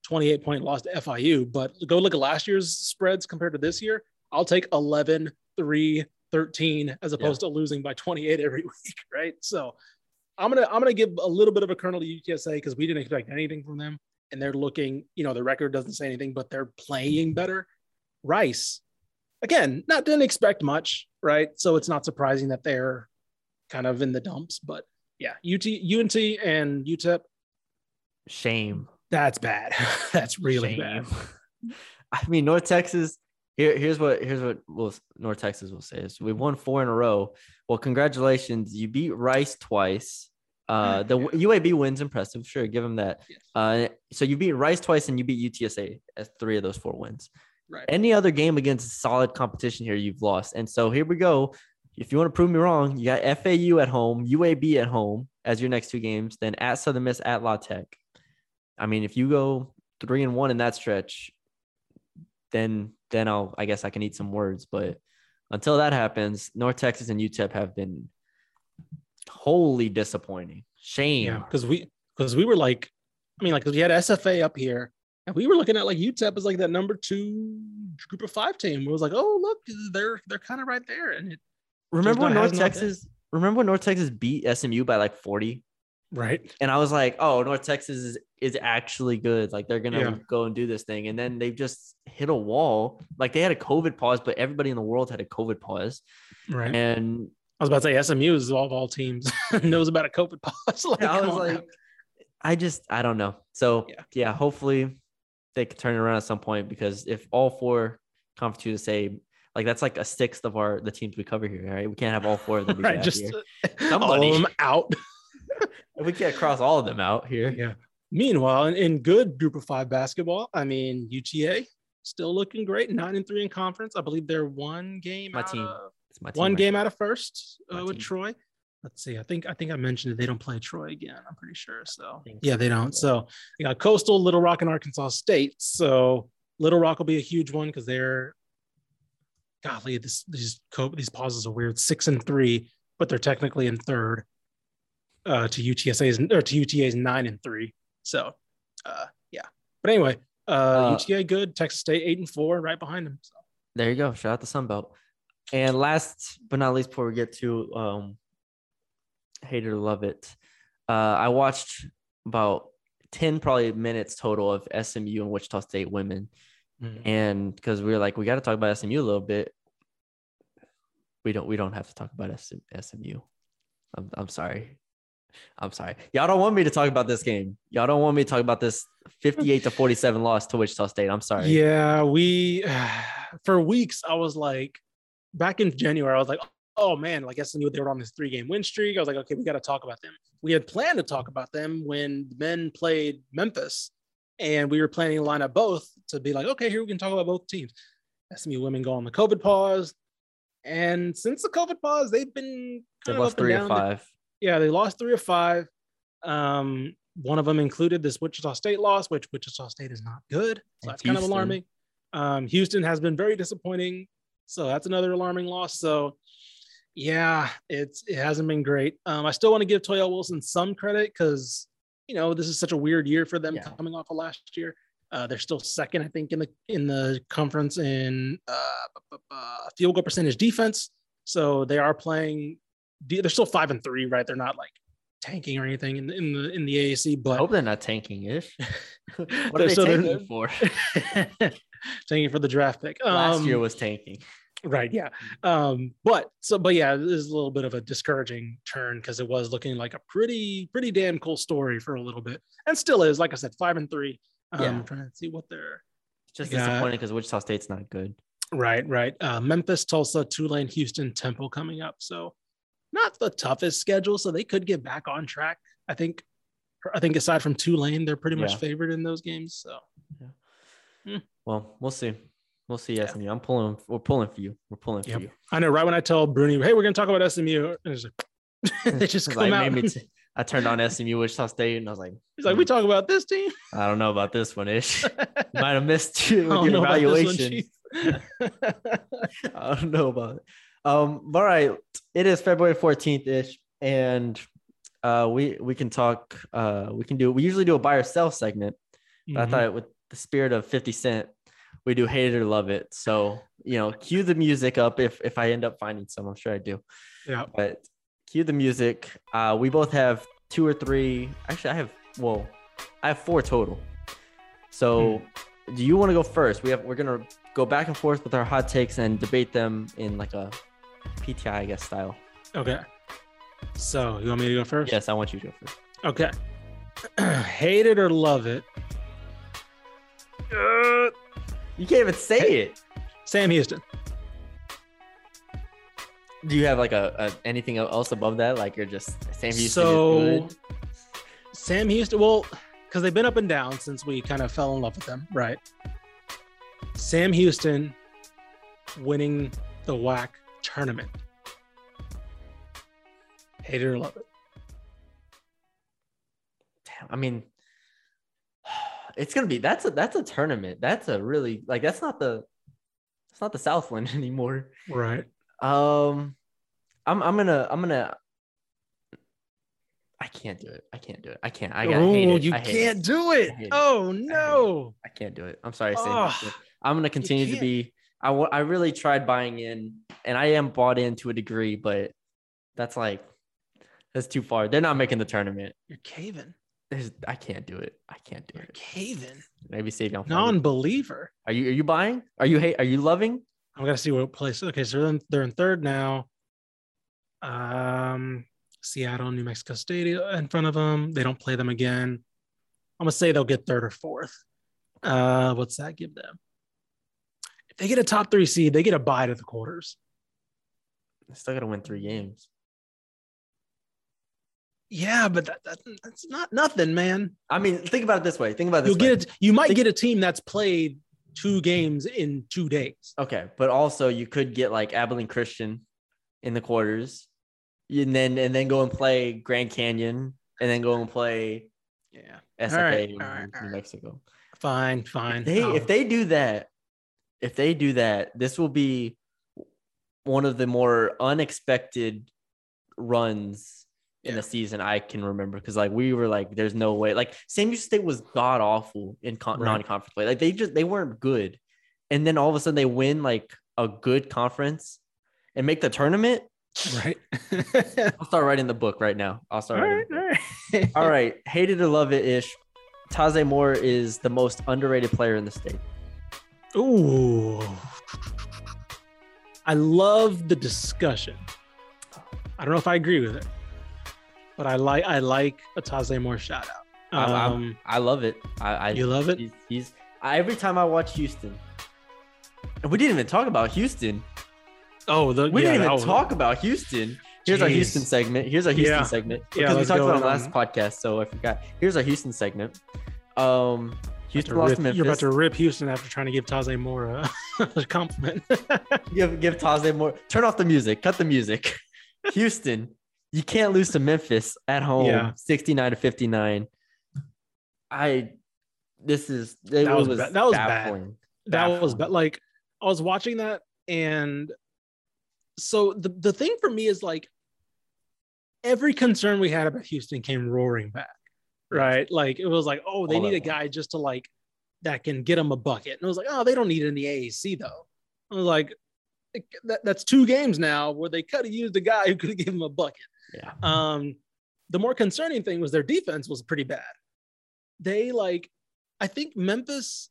twenty-eight point loss to F I U, but go look at last year's spreads compared to this year. I'll take eleven, three, thirteen, as opposed yeah. to losing by twenty-eight every week. Right. So I'm going to, I'm going to give a little bit of a kernel to U T S A because we didn't expect anything from them. And they're looking, you know, the record doesn't say anything, but they're playing better. Rice, again, not didn't expect much, right? So it's not surprising that they're kind of in the dumps. But yeah, U T, U N T and U T E P. Shame. That's bad. That's really Shame. bad. I mean, North Texas, here, here's what here's what we'll, North Texas will say is we won four in a row. Well, congratulations. You beat Rice twice. Uh, the U A B win's impressive. Sure, give them that. Yes. Uh, so you beat Rice twice and you beat U T S A as three of those four wins. Right. Any other game against solid competition here, you've lost. And so here we go. If you want to prove me wrong, you got F A U at home, U A B at home as your next two games, then at Southern Miss, at La Tech. I mean, if you go three and one in that stretch, then then I'll I guess I can eat some words. But until that happens, North Texas and U T E P have been wholly disappointing. Shame, because yeah, we because we were like, I mean, like because we had S F A up here. And we were looking at like U T E P as like that number two group of five team. It was like, oh look, they're they're kind of right there. And it remember when North Texas remember when North Texas beat S M U by like forty, right? And I was like, oh, North Texas is, is actually good. Like they're gonna yeah. go and do this thing. And then they just hit a wall. Like they had a COVID pause, but everybody in the world had a COVID pause, right? And I was about to say S M U is all of all teams knows about a COVID pause. Like, I was like, I just I don't know. So yeah, yeah hopefully they could turn it around at some point because if all four conference U S A say like that's like a sixth of our the teams we cover here, right? We can't have all four of them. Right, just somebody all of them out. We can't cross all of them out here. Yeah. Meanwhile, in, in good group of five basketball, I mean U T A still looking great, nine and three in conference. I believe they're one game. My out team. Of, it's my team. One right game now. Out of first uh, with team. Troy. Let's see. I think I think I mentioned that they don't play Troy again. I'm pretty sure. So yeah, they don't. So they got Coastal, Little Rock, and Arkansas State. So Little Rock will be a huge one because they're, golly, this these these pauses are weird. Six and three, but they're technically in third. uh, to U T S A's or to U T A's nine and three. So, uh, yeah. But anyway, uh, uh, U T A good, Texas State eight and four, right behind them. So. There you go. Shout out to Sun Belt. And last but not least, before we get to um, hate it or love it, uh, I watched about ten probably minutes total of S M U and Wichita State women. Mm-hmm. And because we were like, we got to talk about S M U a little bit. We don't. We don't have to talk about S M U. I'm. I'm sorry. I'm sorry. Y'all don't want me to talk about this game. Y'all don't want me to talk about this fifty-eight to forty-seven loss to Wichita State. I'm sorry. Yeah, we. For weeks, I was like, back in January, I was like, oh man, like S M U, they were on this three-game win streak. I was like, okay, we got to talk about them. We had planned to talk about them when the men played Memphis, and we were planning to line up both to be like, okay, here we can talk about both teams. S M U women go on the COVID pause. And since the COVID pause, they've been kind they of lost up three and down. Or five. Yeah, they lost three or five. Um, one of them included this Wichita State loss, which Wichita State is not good. So and that's Houston. Kind of alarming. Um, Houston has been very disappointing. So that's another alarming loss. So, yeah, it's it hasn't been great. Um, I still want to give Toyelle Wilson some credit because, you know, this is such a weird year for them yeah. coming off of last year. Uh, they're still second, I think, in the in the conference in uh, uh, field goal percentage defense. So they are playing. They're still five and three, right? They're not like tanking or anything in the in the, in the A A C. But I hope they're not tanking ish. What are they so tanking for? Tanking for the draft pick. Um, Last year was tanking, right? Yeah. Um, but so, but yeah, this is a little bit of a discouraging turn because it was looking like a pretty pretty damn cool story for a little bit, and still is. Like I said, five and three. Yeah. I'm trying to see what they're just they disappointing because Wichita State's not good. Right, right. Uh, Memphis, Tulsa, Tulane, Houston, Temple coming up. So not the toughest schedule. So they could get back on track. I think I think aside from Tulane, they're pretty yeah. much favored in those games. So yeah. hmm. Well, we'll see. We'll see yeah. S M U. I'm pulling we're pulling for you. We're pulling yep. for you. I know, right when I tell Bruni, hey, we're gonna talk about S M U, and it's like they just come like, out. Made me t- I turned on S M U Wichita State and I was like, "He's like, we talk about this team. I don't know about this one, Ish. Might have missed you with your evaluation. One, I don't know about it." Um, all right, it is February fourteenth, Ish, and uh, we we can talk. Uh, we can do. We usually do a buy or sell segment, but mm-hmm. I thought with the spirit of fifty Cent, we do hate it or love it. So you know, cue the music up if if I end up finding some. I'm sure I do. Yeah, but. Cue the music. Uh, we both have two or three. Actually, I have, well, I have four total. So hmm. do you want to go first? We have, we're going to go back and forth with our hot takes and debate them in like a P T I, I guess, style. Okay. So you want me to go first? Yes, I want you to go first. Okay. Hate it or love it. Uh, you can't even say hey, it. Sam Houston. Do you have like a, a anything else above that? Like you're just Sam Houston. So is good. Sam Houston, well, because they've been up and down since we kind of fell in love with them, right? Sam Houston winning the W A C tournament. Hate it or love it. Damn, I mean, it's gonna be that's a that's a tournament. That's a really like that's not the it's not the Southland anymore, right? Um, I'm I'm gonna I'm gonna. I can't do it. I can't do it. I can't. I gotta Ooh, hate it. You I hate can't it. do it. it. Oh no! I, it. I can't do it. I'm sorry, Sam. Oh, I'm gonna continue to be. I w- I really tried buying in, and I am bought in to a degree, but that's like that's too far. They're not making the tournament. You're caving. There's I can't do it. I can't do You're it. Caving. Maybe Savion. Non-believer. Are you are you buying? Are you hate? Are you loving? I'm gonna see what place. Okay, so they're in, they're in third now. Um, Seattle, New Mexico State in front of them. They don't play them again. I'm gonna say they'll get third or fourth. Uh, what's that give them? If they get a top three seed, they get a bye to the quarters. They still gotta win three games. Yeah, but that, that that's not nothing, man. I mean, think about it this way. Think about it this You'll way. Get a, you might think- get a team that's played two games in two days. Okay. But also you could get like Abilene Christian in the quarters and then, and then go and play Grand Canyon and then go and play yeah. S F A all right, in all right, New Mexico. Right. Fine. Fine. If they, oh. if they do that, if they do that, this will be one of the more unexpected runs yeah. in the season I can remember, because like we were like, there's no way. Like San Diego State was god awful in con- right. non-conference play. Like they just they weren't good, and then all of a sudden they win like a good conference and make the tournament. Right. I'll start writing the book right now. I'll start. All right, all right. all right. Hate it or love it, Ish. Tajay Moore is the most underrated player in the state. Ooh. I love the discussion. I don't know if I agree with it, but I like I like a Tajay Moore shout out. Um, I, I, I love it. I, I you love it. He's, he's I, every time I watch Houston, and we didn't even talk about Houston. Oh, the, we yeah, didn't even talk was... about Houston. Here's Jeez. our Houston segment. Here's our Houston yeah. segment because yeah, we talked about it on last podcast, so I forgot. Here's our Houston segment. Um, Houston lost rip, to Memphis. You're about to rip Houston after trying to give Tajay Moore a, a compliment. give give Tajay Moore. Turn off the music. Cut the music. Houston, you can't lose to Memphis at home, yeah. sixty-nine to fifty-nine. I. This is that was, was ba- that was baffling. bad. Baffling. That was bad. Like I was watching that and. So the, the thing for me is like every concern we had about Houston came roaring back, right? Like it was like, oh, they All need a guy way. just to like that can get them a bucket. And it was like, oh, they don't need it in the A A C though. I was like, that, that's two games now where they could have used a guy who could have given them a bucket. Yeah. Um, the more concerning thing was their defense was pretty bad. They like, I think Memphis,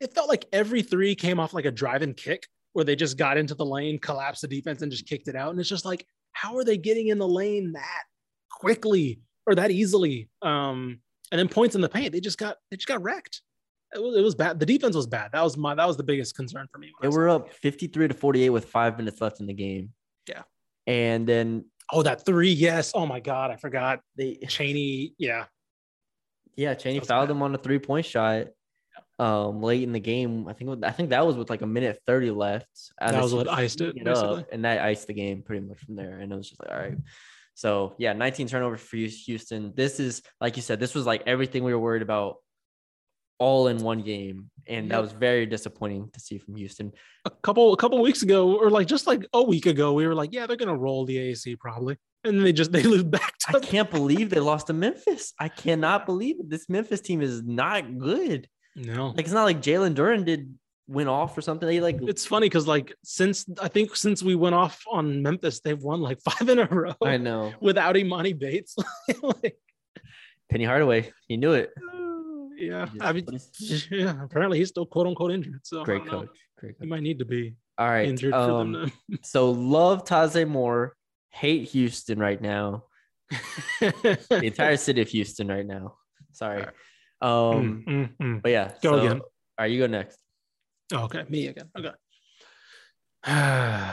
it felt like every three came off like a drive and kick, where they just got into the lane, collapsed the defense, and just kicked it out. And it's just like, how are they getting in the lane that quickly or that easily? Um, and then points in the paint, they just got they just got wrecked. It was, it was bad. The defense was bad. That was my that was the biggest concern for me. They were up fifty-three to forty-eight with five minutes left in the game. Yeah, and then oh, that three, yes. Oh my God, I forgot. They Chaney, yeah, yeah. Chaney fouled him on a three point shot. Um, late in the game, I think I think that was with like a minute thirty left. That was what iced it, it up, and that iced the game pretty much from there. And it was just like, all right. So yeah, nineteen turnovers for Houston. This is like you said, this was like everything we were worried about, all in one game, and yeah. that was very disappointing to see from Houston. A couple a couple weeks ago, or like just like a week ago, we were like, yeah, they're gonna roll the A A C probably, and they just they lose back to. I can't believe they lost to Memphis. I cannot believe it. This Memphis team is not good. No, like it's not like Jalen Duren did went off or something. They like it's funny because like since I think since we went off on Memphis, they've won like five in a row. I know without Imani Bates, like Penny Hardaway, he knew it. Uh, yeah, I mean, yeah. Apparently, he's still quote unquote injured. So great coach, great coach. He might need to be all right. Injured um, for them to... So love Tajay Moore, hate Houston right now. The entire city of Houston right now. Sorry. Um, mm, mm, mm. But yeah, go so, again. All right, you go next. Oh, okay, me again. Okay.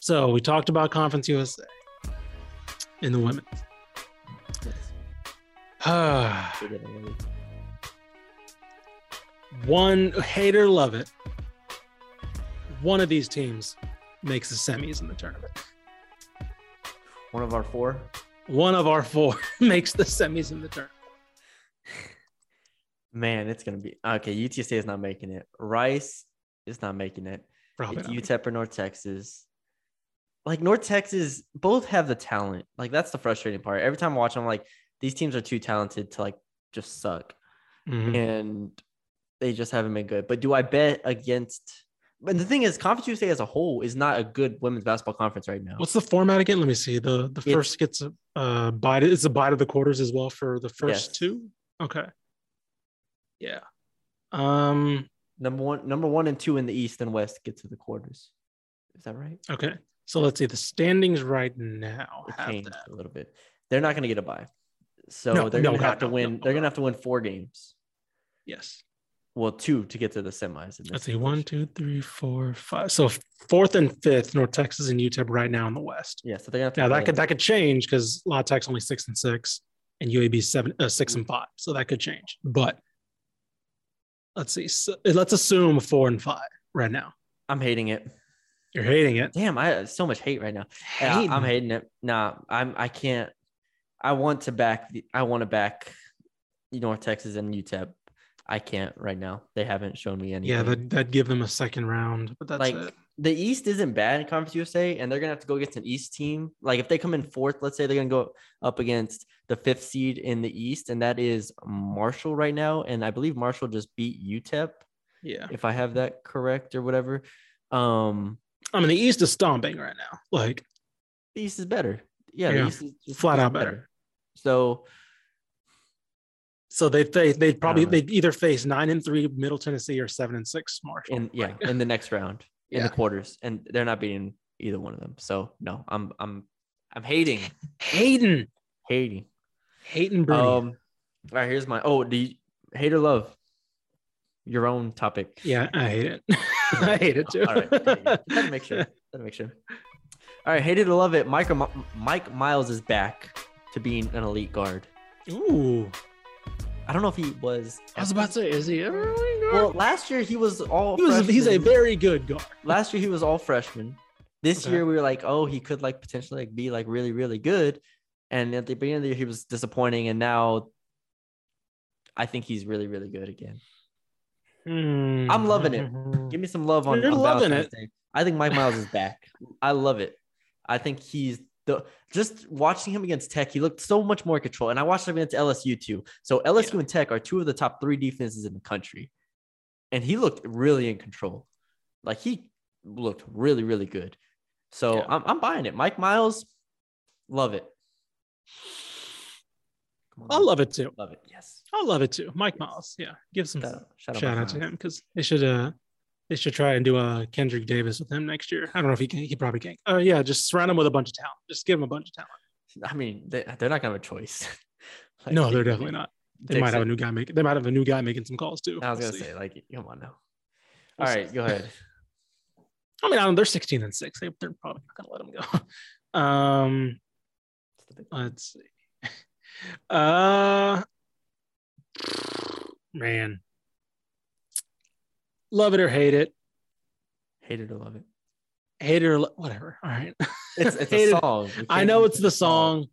So we talked about Conference U S A in the women's. Yes. One hate or love it. One of these teams makes the semis in the tournament. One of our four. One of our four makes the semis in the tournament. Man, it's going to be – okay, U T S A is not making it. Rice is not making it. Probably it's U T E P or North Texas. Like, North Texas, both have the talent. Like, that's the frustrating part. Every time I watch them, I'm like, these teams are too talented to, like, just suck. Mm-hmm. And they just haven't been good. But do I bet against – but the thing is, Conference U S A as a whole is not a good women's basketball conference right now. What's the format again? Let me see. The the it's, first gets a uh, bite. It's a bite of the quarters as well for the first yes. two? Okay. Yeah. Um, number one, number one and two in the East and West get to the quarters. Is that right? Okay. So let's see the standings right now. Changed a little bit. They're not going to get a bye. So no, they're no, going to have to no, win. No, no, they're going to have to win four games. Yes. Well, two to get to the semis. Let's see. One, two, three, four, five. So fourth and fifth, North Texas and U T E P right now in the West. Yeah. So they're going to have to. Now that could, that could change because La Tech's only six and six and U A B seven, uh, six and five. So that could change. But. Let's see. So, let's assume four and five right now. I'm hating it. You're hating it. Damn, I so much hate right now. Hating. I'm hating it. Nah, I'm. I can't. I want to back. The, I want to back North Texas and U T E P. I can't right now. They haven't shown me any. Yeah, that that'd give them a second round, but that's like it. the East isn't bad in Conference U S A, and they're going to have to go against an East team. Like if they come in fourth, let's say they're going to go up against the fifth seed in the East, and that is Marshall right now. And I believe Marshall just beat U T E P. Yeah. If I have that correct or whatever. Um, I mean, the East is stomping right now. Like the East is better. Yeah. yeah. The East is just flat out better. better. So, so they they they'd probably, they'd either face nine and three Middle Tennessee or seven and six Marshall. And yeah. Like, in the next round. In yeah. the quarters, and they're not beating either one of them. So no, I'm I'm I'm hating, hating, hating, hating. Bruni. Um, all right, here's my oh, do you hate or love? Your own topic. Yeah, I hate it. I hate it too. All right, gotta make sure. Gotta make sure. All right, hate it or love it. Mike Mike Miles is back to being an elite guard. Ooh. I don't know if he was. I was about to say, is he ever really good? Well, last year he was all. He was, he's a very good guard. Last year he was all freshman. This okay. year we were like, oh, he could like potentially like be like really, really good. And at the beginning of the year he was disappointing, and now I think he's really, really good again. Hmm. I'm loving it. Give me some love on. You're on loving it. Day. I think Mike Miles is back. I love it. I think he's. The, just watching him against Tech, he looked so much more in control. And I watched him against L S U too. So L S U yeah. and Tech are two of the top three defenses in the country. And he looked really in control. Like he looked really, really good. So yeah. I'm, I'm buying it. Mike Miles, love it. I love it too. Love it. Yes. I love it too. Mike yes. Miles. Yeah. Give some shout, shout, shout out to him because they should, uh, they should try and do a Kendrick Davis with him next year. I don't know if he can. He probably can't. Oh, uh, yeah, just surround him with a bunch of talent. Just give him a bunch of talent. I mean, they, they're not going to have a choice. like, no, they're definitely not. They Texas. might have a new guy making. They might have a new guy making some calls too. I was going to say, like, come on now. All we'll right, see. go ahead. I mean, I don't, they're sixteen and six. They, they're probably not going to let him go. Um, let's see. Uh, man. Love it or hate it. Hate it or love it. Hate it or lo- whatever. All right. It's, it's a song. I know it's the song.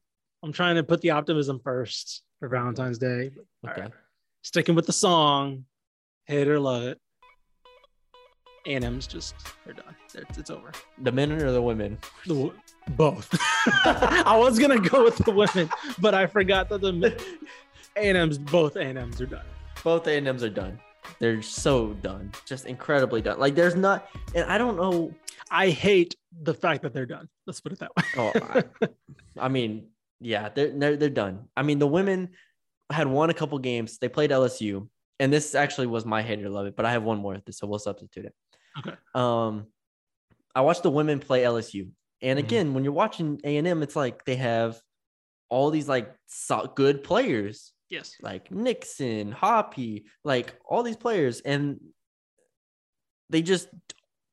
I'm trying to put the optimism first for Valentine's Day. Okay. Right. Sticking with the song. Hate it or love it. A and M's just, they're done. It's, it's over. The men or the women? The, both. I was going to go with the women, but I forgot that the men. A and M's, both A and M's are done. Both A and M's are done. They're so done, just incredibly done. Like there's not, and I don't know. I hate the fact that they're done. Let's put it that way. oh, I, I mean, yeah, they're, they're they're done. I mean, the women had won a couple games. They played L S U, and this actually was my hate or love it. But I have one more, so we'll substitute it. Okay. Um, I watched the women play L S U, and again, mm-hmm. when you're watching A and M, it's like they have all these like good players. Yes. Like Nixon, Hoppy, like all these players. And they just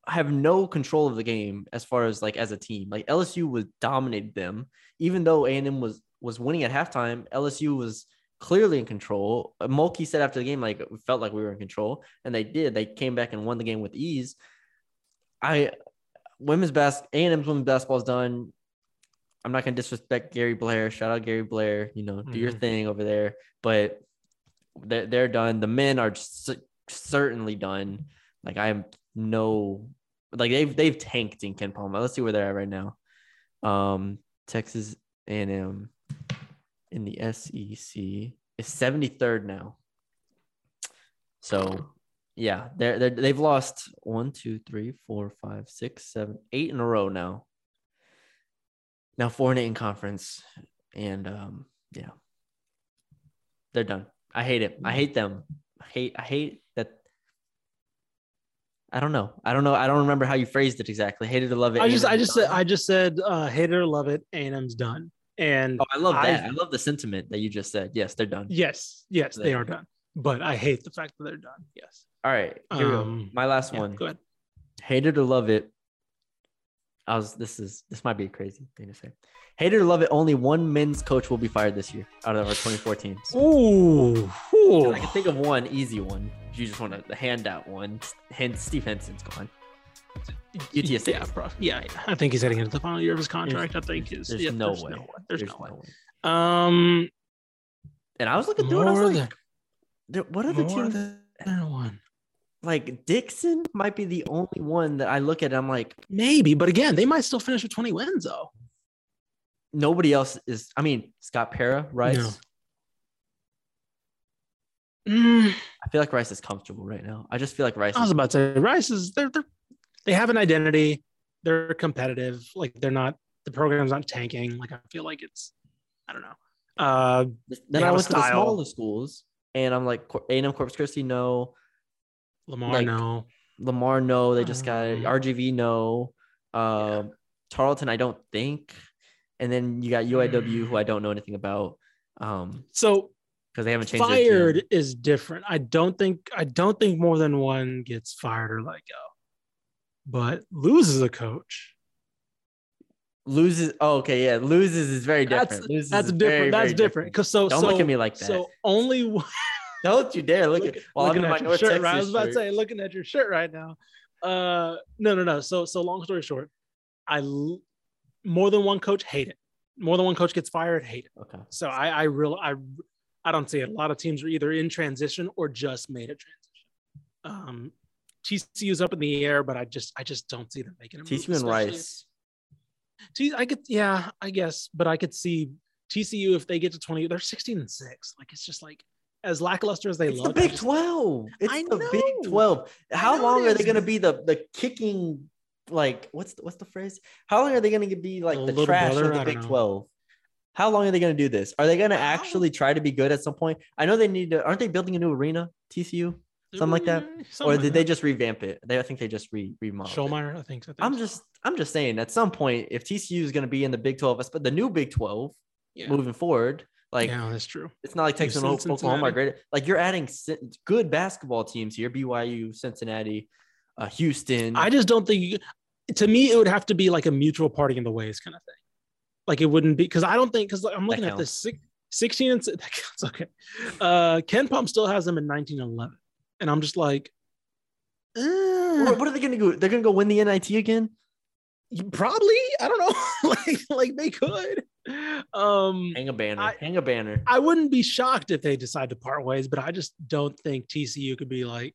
have no control of the game as far as like as a team. Like L S U was dominated them. Even though A and M was, was winning at halftime, L S U was clearly in control. Mulkey said after the game, like, it felt like we were in control. And they did. They came back and won the game with ease. I women's bas- A and M's women's basketball is done. I'm not going to disrespect Gary Blair. Shout out Gary Blair. You know, do mm-hmm. your thing over there. But they're, they're done. The men are c- certainly done. Like, I have no – like, they've they've tanked in Kenpom. Let's see where they're at right now. Um, Texas A and M in the S E C is seventy-third now. So, yeah, they're, they're, they've lost one, two, three, four, five, six, seven, eight in a row now. Now four and eight in conference, and um, yeah, they're done. I hate it. I hate them. I hate. I hate that. I don't know. I don't know. I don't remember how you phrased it exactly. Hate it or love it. I just. I just said. I just said. Uh, hate it or love it. A and M's done. And oh, I love that. I, I love the sentiment that you just said. Yes, they're done. Yes. Yes, they, they are done. But I hate the fact that they're done. Yes. All right. Here um, we go. My last yeah, one. Go ahead. Hate it or love it. I was. This is. This might be a crazy thing to say. Hate it or love it. Only one men's coach will be fired this year out of our twenty-four teams. Ooh. Ooh. I can think of one easy one. You just want to hand out one. Hence, Steve Henson's gone. U T S A. Yeah, bro. yeah, yeah. I think he's heading into the final year of his contract. There's, I think is. There's, yeah, no, there's way. no way. There's, there's no, no way. way. Um. And I was looking through it. I was like, than, what are the teams? Than one. like Dixon might be the only one that I look at and I'm like, maybe, but again, they might still finish with twenty wins though. Nobody else is, I mean, Scott Parra, Rice. No. Mm. I feel like Rice is comfortable right now. I just feel like Rice. I was about to say Rice is they're, they're they have an identity. They're competitive. Like they're not, the program's not tanking. Like I feel like it's, I don't know. Uh, then I went to the smaller schools and I'm like, A and M Corpus Christi, no. Lamar, like, no. Lamar, no. They just got R G V, no. Uh, yeah. Tarleton, I don't think. And then you got U I W, who I don't know anything about. Um, so because they haven't changed. Fired is different. I don't think. I don't think more than one gets fired or let go, but loses a coach. Loses. Oh, okay, yeah. Loses is very different. That's, loses that's different. Very, that's very different. Because so don't so, look at me like that. So only one. Don't you dare look, look at. Well, looking I'm in at my your North shirt. Texas right? I was about shirt. to say, looking at your shirt right now. Uh, no, no, no. So so long story short, I. L- More than one coach, hate it. More than one coach gets fired, hate it. Okay. So I, I real, I, I don't see it. A lot of teams are either in transition or just made a transition. Um, T C U's up in the air, but I just, I just don't see them making a move. T C U and Rice. T, I could, yeah, I guess, but I could see T C U if they get to twenty, they're sixteen and six. Like it's just like as lackluster as they it's look. The Big Twelve. It's I the know. Big Twelve. How long are they going to be the the kicking? Like what's the, what's the phrase? How long are they going to be like a the trash brother, of the Big twelve? How long are they going to do this? Are they going to actually try to be good at some point? I know they need to. Aren't they building a new arena? T C U, something like that, something or like did that. They just revamp it? They I think they just re remodeled. Schulmeyer, I think. I think I'm so. just I'm just saying at some point if T C U is going to be in the Big twelve, but the new Big twelve yeah. moving forward, like yeah, that's true. It's not like Texas and Oklahoma are great. Like you're adding good basketball teams here: B Y U, Cincinnati. Uh, Houston. I just don't think you, to me it would have to be like a mutual parting in the ways kind of thing. Like it wouldn't be because I don't think because like, I'm looking at this six, sixteen and that counts. Okay, uh, Kenpom still has them in nineteen and eleven, and I'm just like, eh. What are they going to do? They're going to go win the N I T again? Probably. I don't know. like like they could. Um, hang a banner. I, hang a banner. I wouldn't be shocked if they decide to part ways, but I just don't think T C U could be like.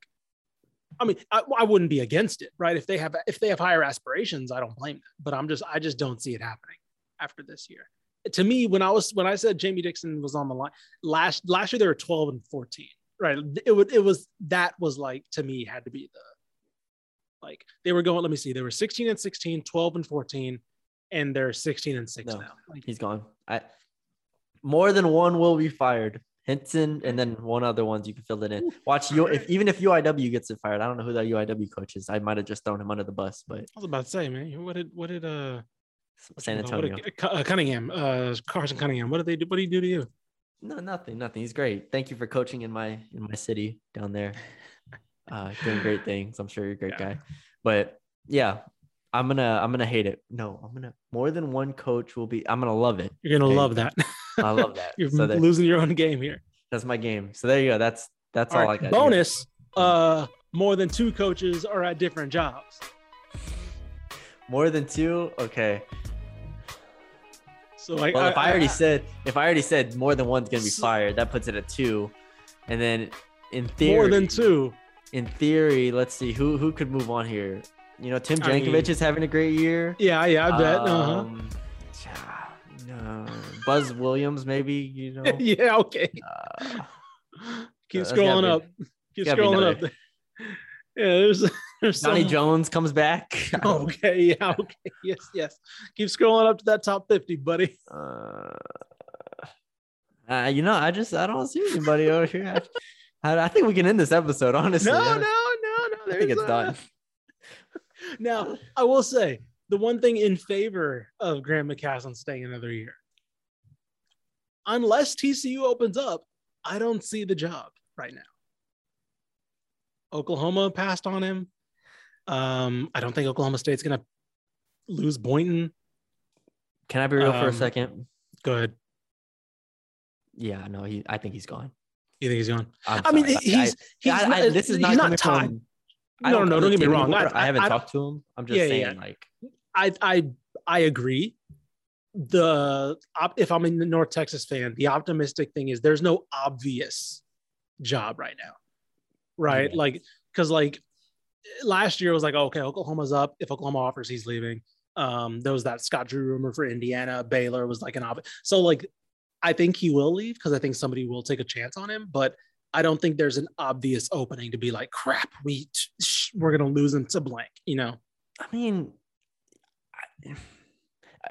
I mean, I, I wouldn't be against it, right? If they have if they have higher aspirations, I don't blame them. But I'm just I just don't see it happening after this year. To me, when I was when I said Jamie Dixon was on the line last last year, they were twelve and fourteen, right? It would it was that was like to me had to be the like they were going. Let me see, they were sixteen and sixteen, twelve and fourteen, and they're sixteen and six no, now. Like, he's gone. I more than one will be fired. Henson, and then one other ones you can fill it in. Watch you if even if U I W gets it fired, I don't know who that U I W coach is. I might have just thrown him under the bus, but I was about to say, man, what did what did uh San Antonio did, uh, Cunningham, uh Carson Cunningham? What did they do? What did he do to you? No, nothing, nothing. He's great. Thank you for coaching in my in my city down there. Uh doing great things. I'm sure you're a great yeah. guy. But yeah, I'm gonna I'm gonna hate it. No, I'm gonna more than one coach will be I'm gonna love it. You're gonna okay? love that. I love that. You're so there, losing your own game here. That's my game. So there you go. That's that's all, all right. I got. Bonus, uh, more than two coaches are at different jobs. More than two? Okay. So like, well, I, if I, I already I, said if I already said more than one's gonna be so, fired, that puts it at two. And then in theory more than two. In theory, let's see who who could move on here. You know, Tim Jankovic I mean, is having a great year. Yeah, yeah, I bet. Um, uh-huh. Uh, Buzz Williams, maybe, you know. Yeah, okay. Uh, Keep so scrolling up. Be, Keep scrolling up. There. Yeah, there's, there's Johnny some... Jones comes back. Okay, yeah, okay. Yes, yes. Keep scrolling up to that top fifty, buddy. Uh, uh you know, I just I don't see anybody over here. I, I think we can end this episode, honestly. No, no, no, no. I think it's a... done. Now, I will say the one thing in favor of Graham McCaslin staying another year, unless T C U opens up, I don't see the job right now. Oklahoma passed on him. Um, I don't think Oklahoma State's going to lose Boynton. Can I be real um, for a second? Go ahead. Yeah, no, he, I think he's gone. You think he's gone? I'm I mean, sorry. he's he's I, I, this is not, not tied. No, no, no, don't get me wrong. I, I, I haven't I, talked to him. I'm just yeah, saying, yeah. like. I I I agree. The if I'm a North Texas fan, the optimistic thing is there's no obvious job right now, right? Yeah. Like because like last year was like, oh, okay, Oklahoma's up. If Oklahoma offers, he's leaving. Um, there was that Scott Drew rumor for Indiana. Baylor was like an op. So like, I think he will leave because I think somebody will take a chance on him, but I don't think there's an obvious opening to be like, crap, we, sh- we're going to lose him to blank, you know? I mean, I,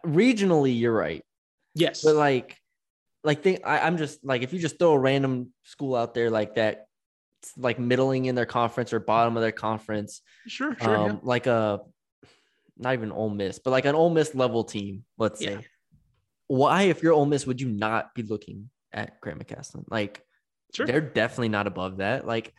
regionally, you're right. Yes. But like, like think I, I'm just like, if you just throw a random school out there like that, like middling in their conference or bottom of their conference, sure, sure, um, yeah. like a, not even Ole Miss, but like an Ole Miss level team, let's yeah. say. Why, if you're Ole Miss, would you not be looking at Graham McCaslin? Like, sure. They're definitely not above that. Like,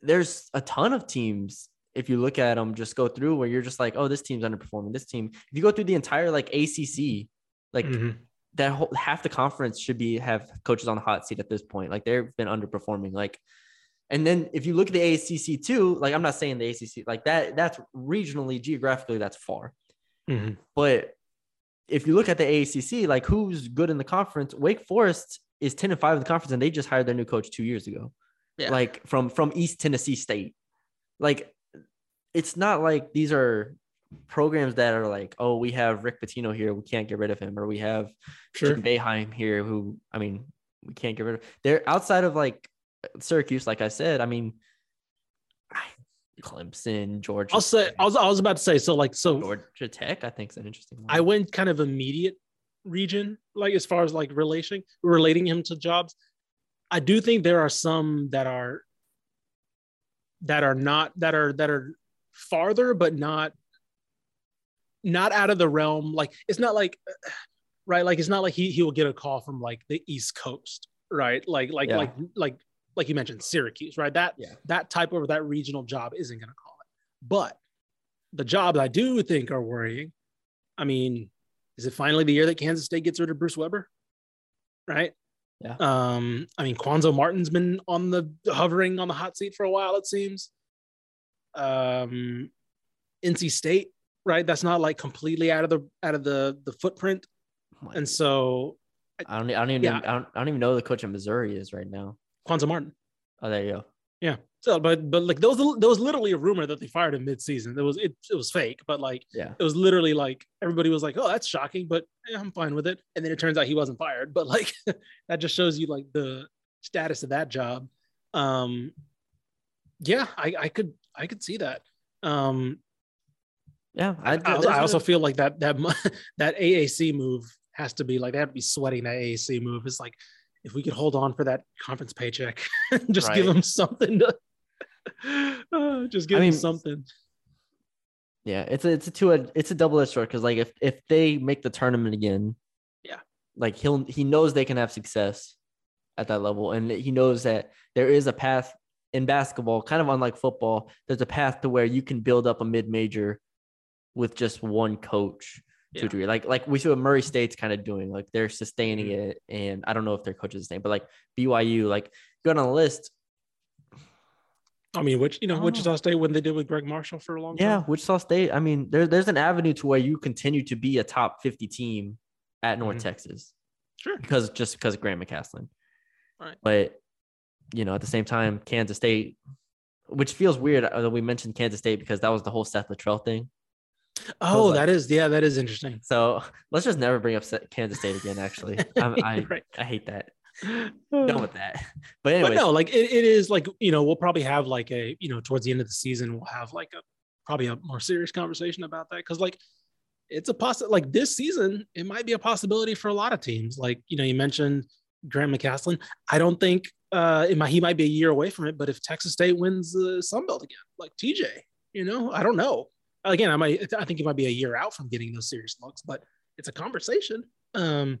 there's a ton of teams, if you look at them, just go through where you're just like, oh, this team's underperforming. This team, if you go through the entire like A C C, like mm-hmm. that whole half the conference should be have coaches on the hot seat at this point. Like, they've been underperforming. Like, and then if you look at the A C C too, like I'm not saying the A C C like that, that's regionally, geographically, that's far. Mm-hmm. But if you look at the A C C, like who's good in the conference, Wake Forest is ten and five in the conference, and they just hired their new coach two years ago, yeah. like from, from East Tennessee State. Like, it's not like these are programs that are like, oh, we have Rick Pitino here, we can't get rid of him, or we have sure. Jim Boeheim here, who, I mean, we can't get rid of. They're outside of like Syracuse, like I said. I mean, Clemson, Georgia. I'll say, I was, I was about to say, so like, so Georgia Tech, I think is an interesting one. I went kind of immediate region, like as far as like relation, relating him to jobs. I do think there are some that are, that are not, that are, that are farther, but not, not out of the realm. Like, it's not like, right. Like, it's not like he, he will get a call from like the East Coast, right? Like, like, yeah. like, like, like you mentioned, Syracuse, right? That yeah. that type of that regional job isn't going to call it. But the jobs I do think are worrying. I mean, is it finally the year that Kansas State gets rid of Bruce Weber? Right? Yeah. Um, I mean, Quanzo Martin's been on the hovering on the hot seat for a while, it seems. Um, N C State, right? That's not like completely out of the out of the the footprint. Oh, and so I don't I don't even yeah. I, don't, I don't even know who the coach in Missouri is right now. Quanzo Martin. Oh, there you go. Yeah. So, but but like those, there was literally a rumor that they fired him midseason. There was it, it was fake, but like yeah. it was literally like everybody was like, "Oh, that's shocking," but yeah, I'm fine with it. And then it turns out he wasn't fired. But like that just shows you like the status of that job. Um, yeah, I, I could I could see that. Um, yeah, I, I, I also feel like that that that A A C move has to be like they have to be sweating that A A C move. It's like, if we could hold on for that conference paycheck, just right. give them something to uh, just give I them mean, something. Yeah. It's a, it's a two, it's a double-edged sword. Cause like if, if they make the tournament again, yeah, like he'll, he knows they can have success at that level. And he knows that there is a path in basketball, kind of unlike football. There's a path to where you can build up a mid-major with just one coach. Yeah. To like like we see what Murray State's kind of doing, like they're sustaining mm-hmm. it, and I don't know if their coach is the same, but like B Y U, like good on the list. I mean, which you know, Wichita know. State, when they did with Greg Marshall for a long yeah, time. Yeah, Wichita State. I mean, there, there's an avenue to where you continue to be a top fifty team at North mm-hmm. Texas, sure, because just because of Graham McCaslin. All right, but you know, at the same time, Kansas State, which feels weird that we mentioned Kansas State because that was the whole Seth Luttrell thing. Oh, like, that is, yeah, that is interesting. So let's just never bring up Kansas State again, actually. I'm, I, right. I hate that. Done with that. But anyway. But no, like it, it is like, you know, we'll probably have like a, you know, towards the end of the season, we'll have like a, probably a more serious conversation about that. Cause like it's a possi- like this season, it might be a possibility for a lot of teams. Like, you know, you mentioned Graham McCaslin. I don't think uh, it might, he might be a year away from it, but if Texas State wins the Sun Belt again, like T J, you know, I don't know. Again, I might. I think it might be a year out from getting those serious looks, but it's a conversation. Um,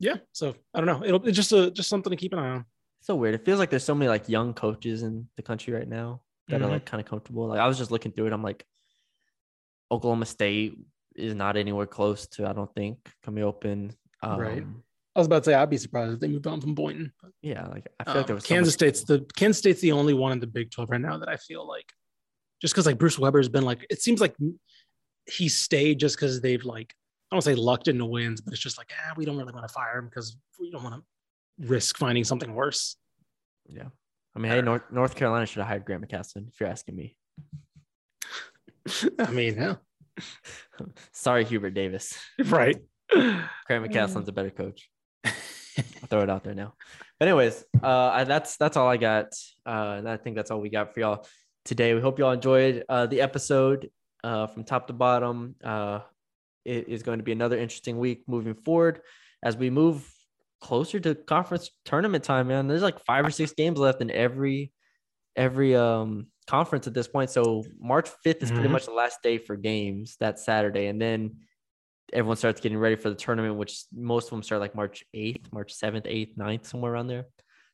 yeah. So I don't know. It'll it's just a just something to keep an eye on. It's so weird. It feels like there's so many like young coaches in the country right now that mm-hmm. are like kind of comfortable. Like I was just looking through it. I'm like, Oklahoma State is not anywhere close to. I don't think coming open. Um, right. I was about to say I'd be surprised if they moved on from Boynton. But, yeah. Like I feel um, like there was Kansas so State's the Kansas State's the only one in the Big twelve right now that I feel like. Just because like Bruce Weber's been like, it seems like he stayed just because they've like, I don't say lucked into wins, but it's just like, ah, we don't really want to fire him because we don't want to risk finding something worse. Yeah. I mean, hey, North, North Carolina should have hired Graham McCaslin, if you're asking me. I mean, hell. Sorry, Hubert Davis. Right. Graham McCaslin's a better coach. I'll throw it out there now. But anyways, uh, I, that's that's all I got. Uh, and I think that's all we got for y'all today. We hope y'all enjoyed uh, the episode uh, from top to bottom. Uh, it is going to be another interesting week moving forward as we move closer to conference tournament time, man. There's like five or six games left in every every um conference at this point. So March fifth is pretty mm-hmm. much the last day for games that Saturday, and then everyone starts getting ready for the tournament, which most of them start like March eighth, March seventh, eighth, ninth, somewhere around there.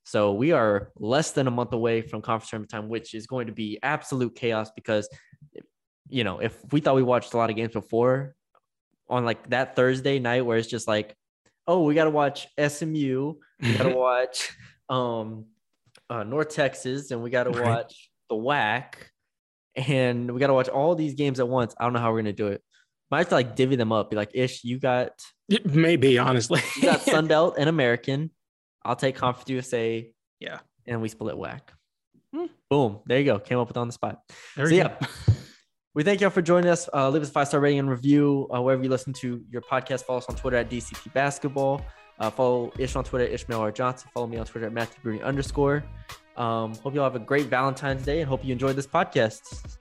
So we are less than a month away from conference tournament time, which is going to be absolute chaos because, you know, if we thought we watched a lot of games before on like that Thursday night where it's just like, oh, we got to watch S M U, we got to watch um, uh, North Texas, and we got to right. watch the SWAC, and we got to watch all these games at once. I don't know how we're going to do it. Might have to like divvy them up. Be like, Ish, you got maybe honestly. You got Sunbelt and American. I'll take Conference U S A. Yeah. And we split W A C. Hmm. Boom. There you go. Came up with on the spot. There so yeah. Go. We thank y'all for joining us. Uh, leave us a five-star rating and review uh, wherever you listen to your podcast. Follow us on Twitter at D C P Basketball. Uh, follow Ish on Twitter at Ishmael R. Johnson. Follow me on Twitter at Matthew Bruni underscore. Um, hope y'all have a great Valentine's Day and hope you enjoyed this podcast.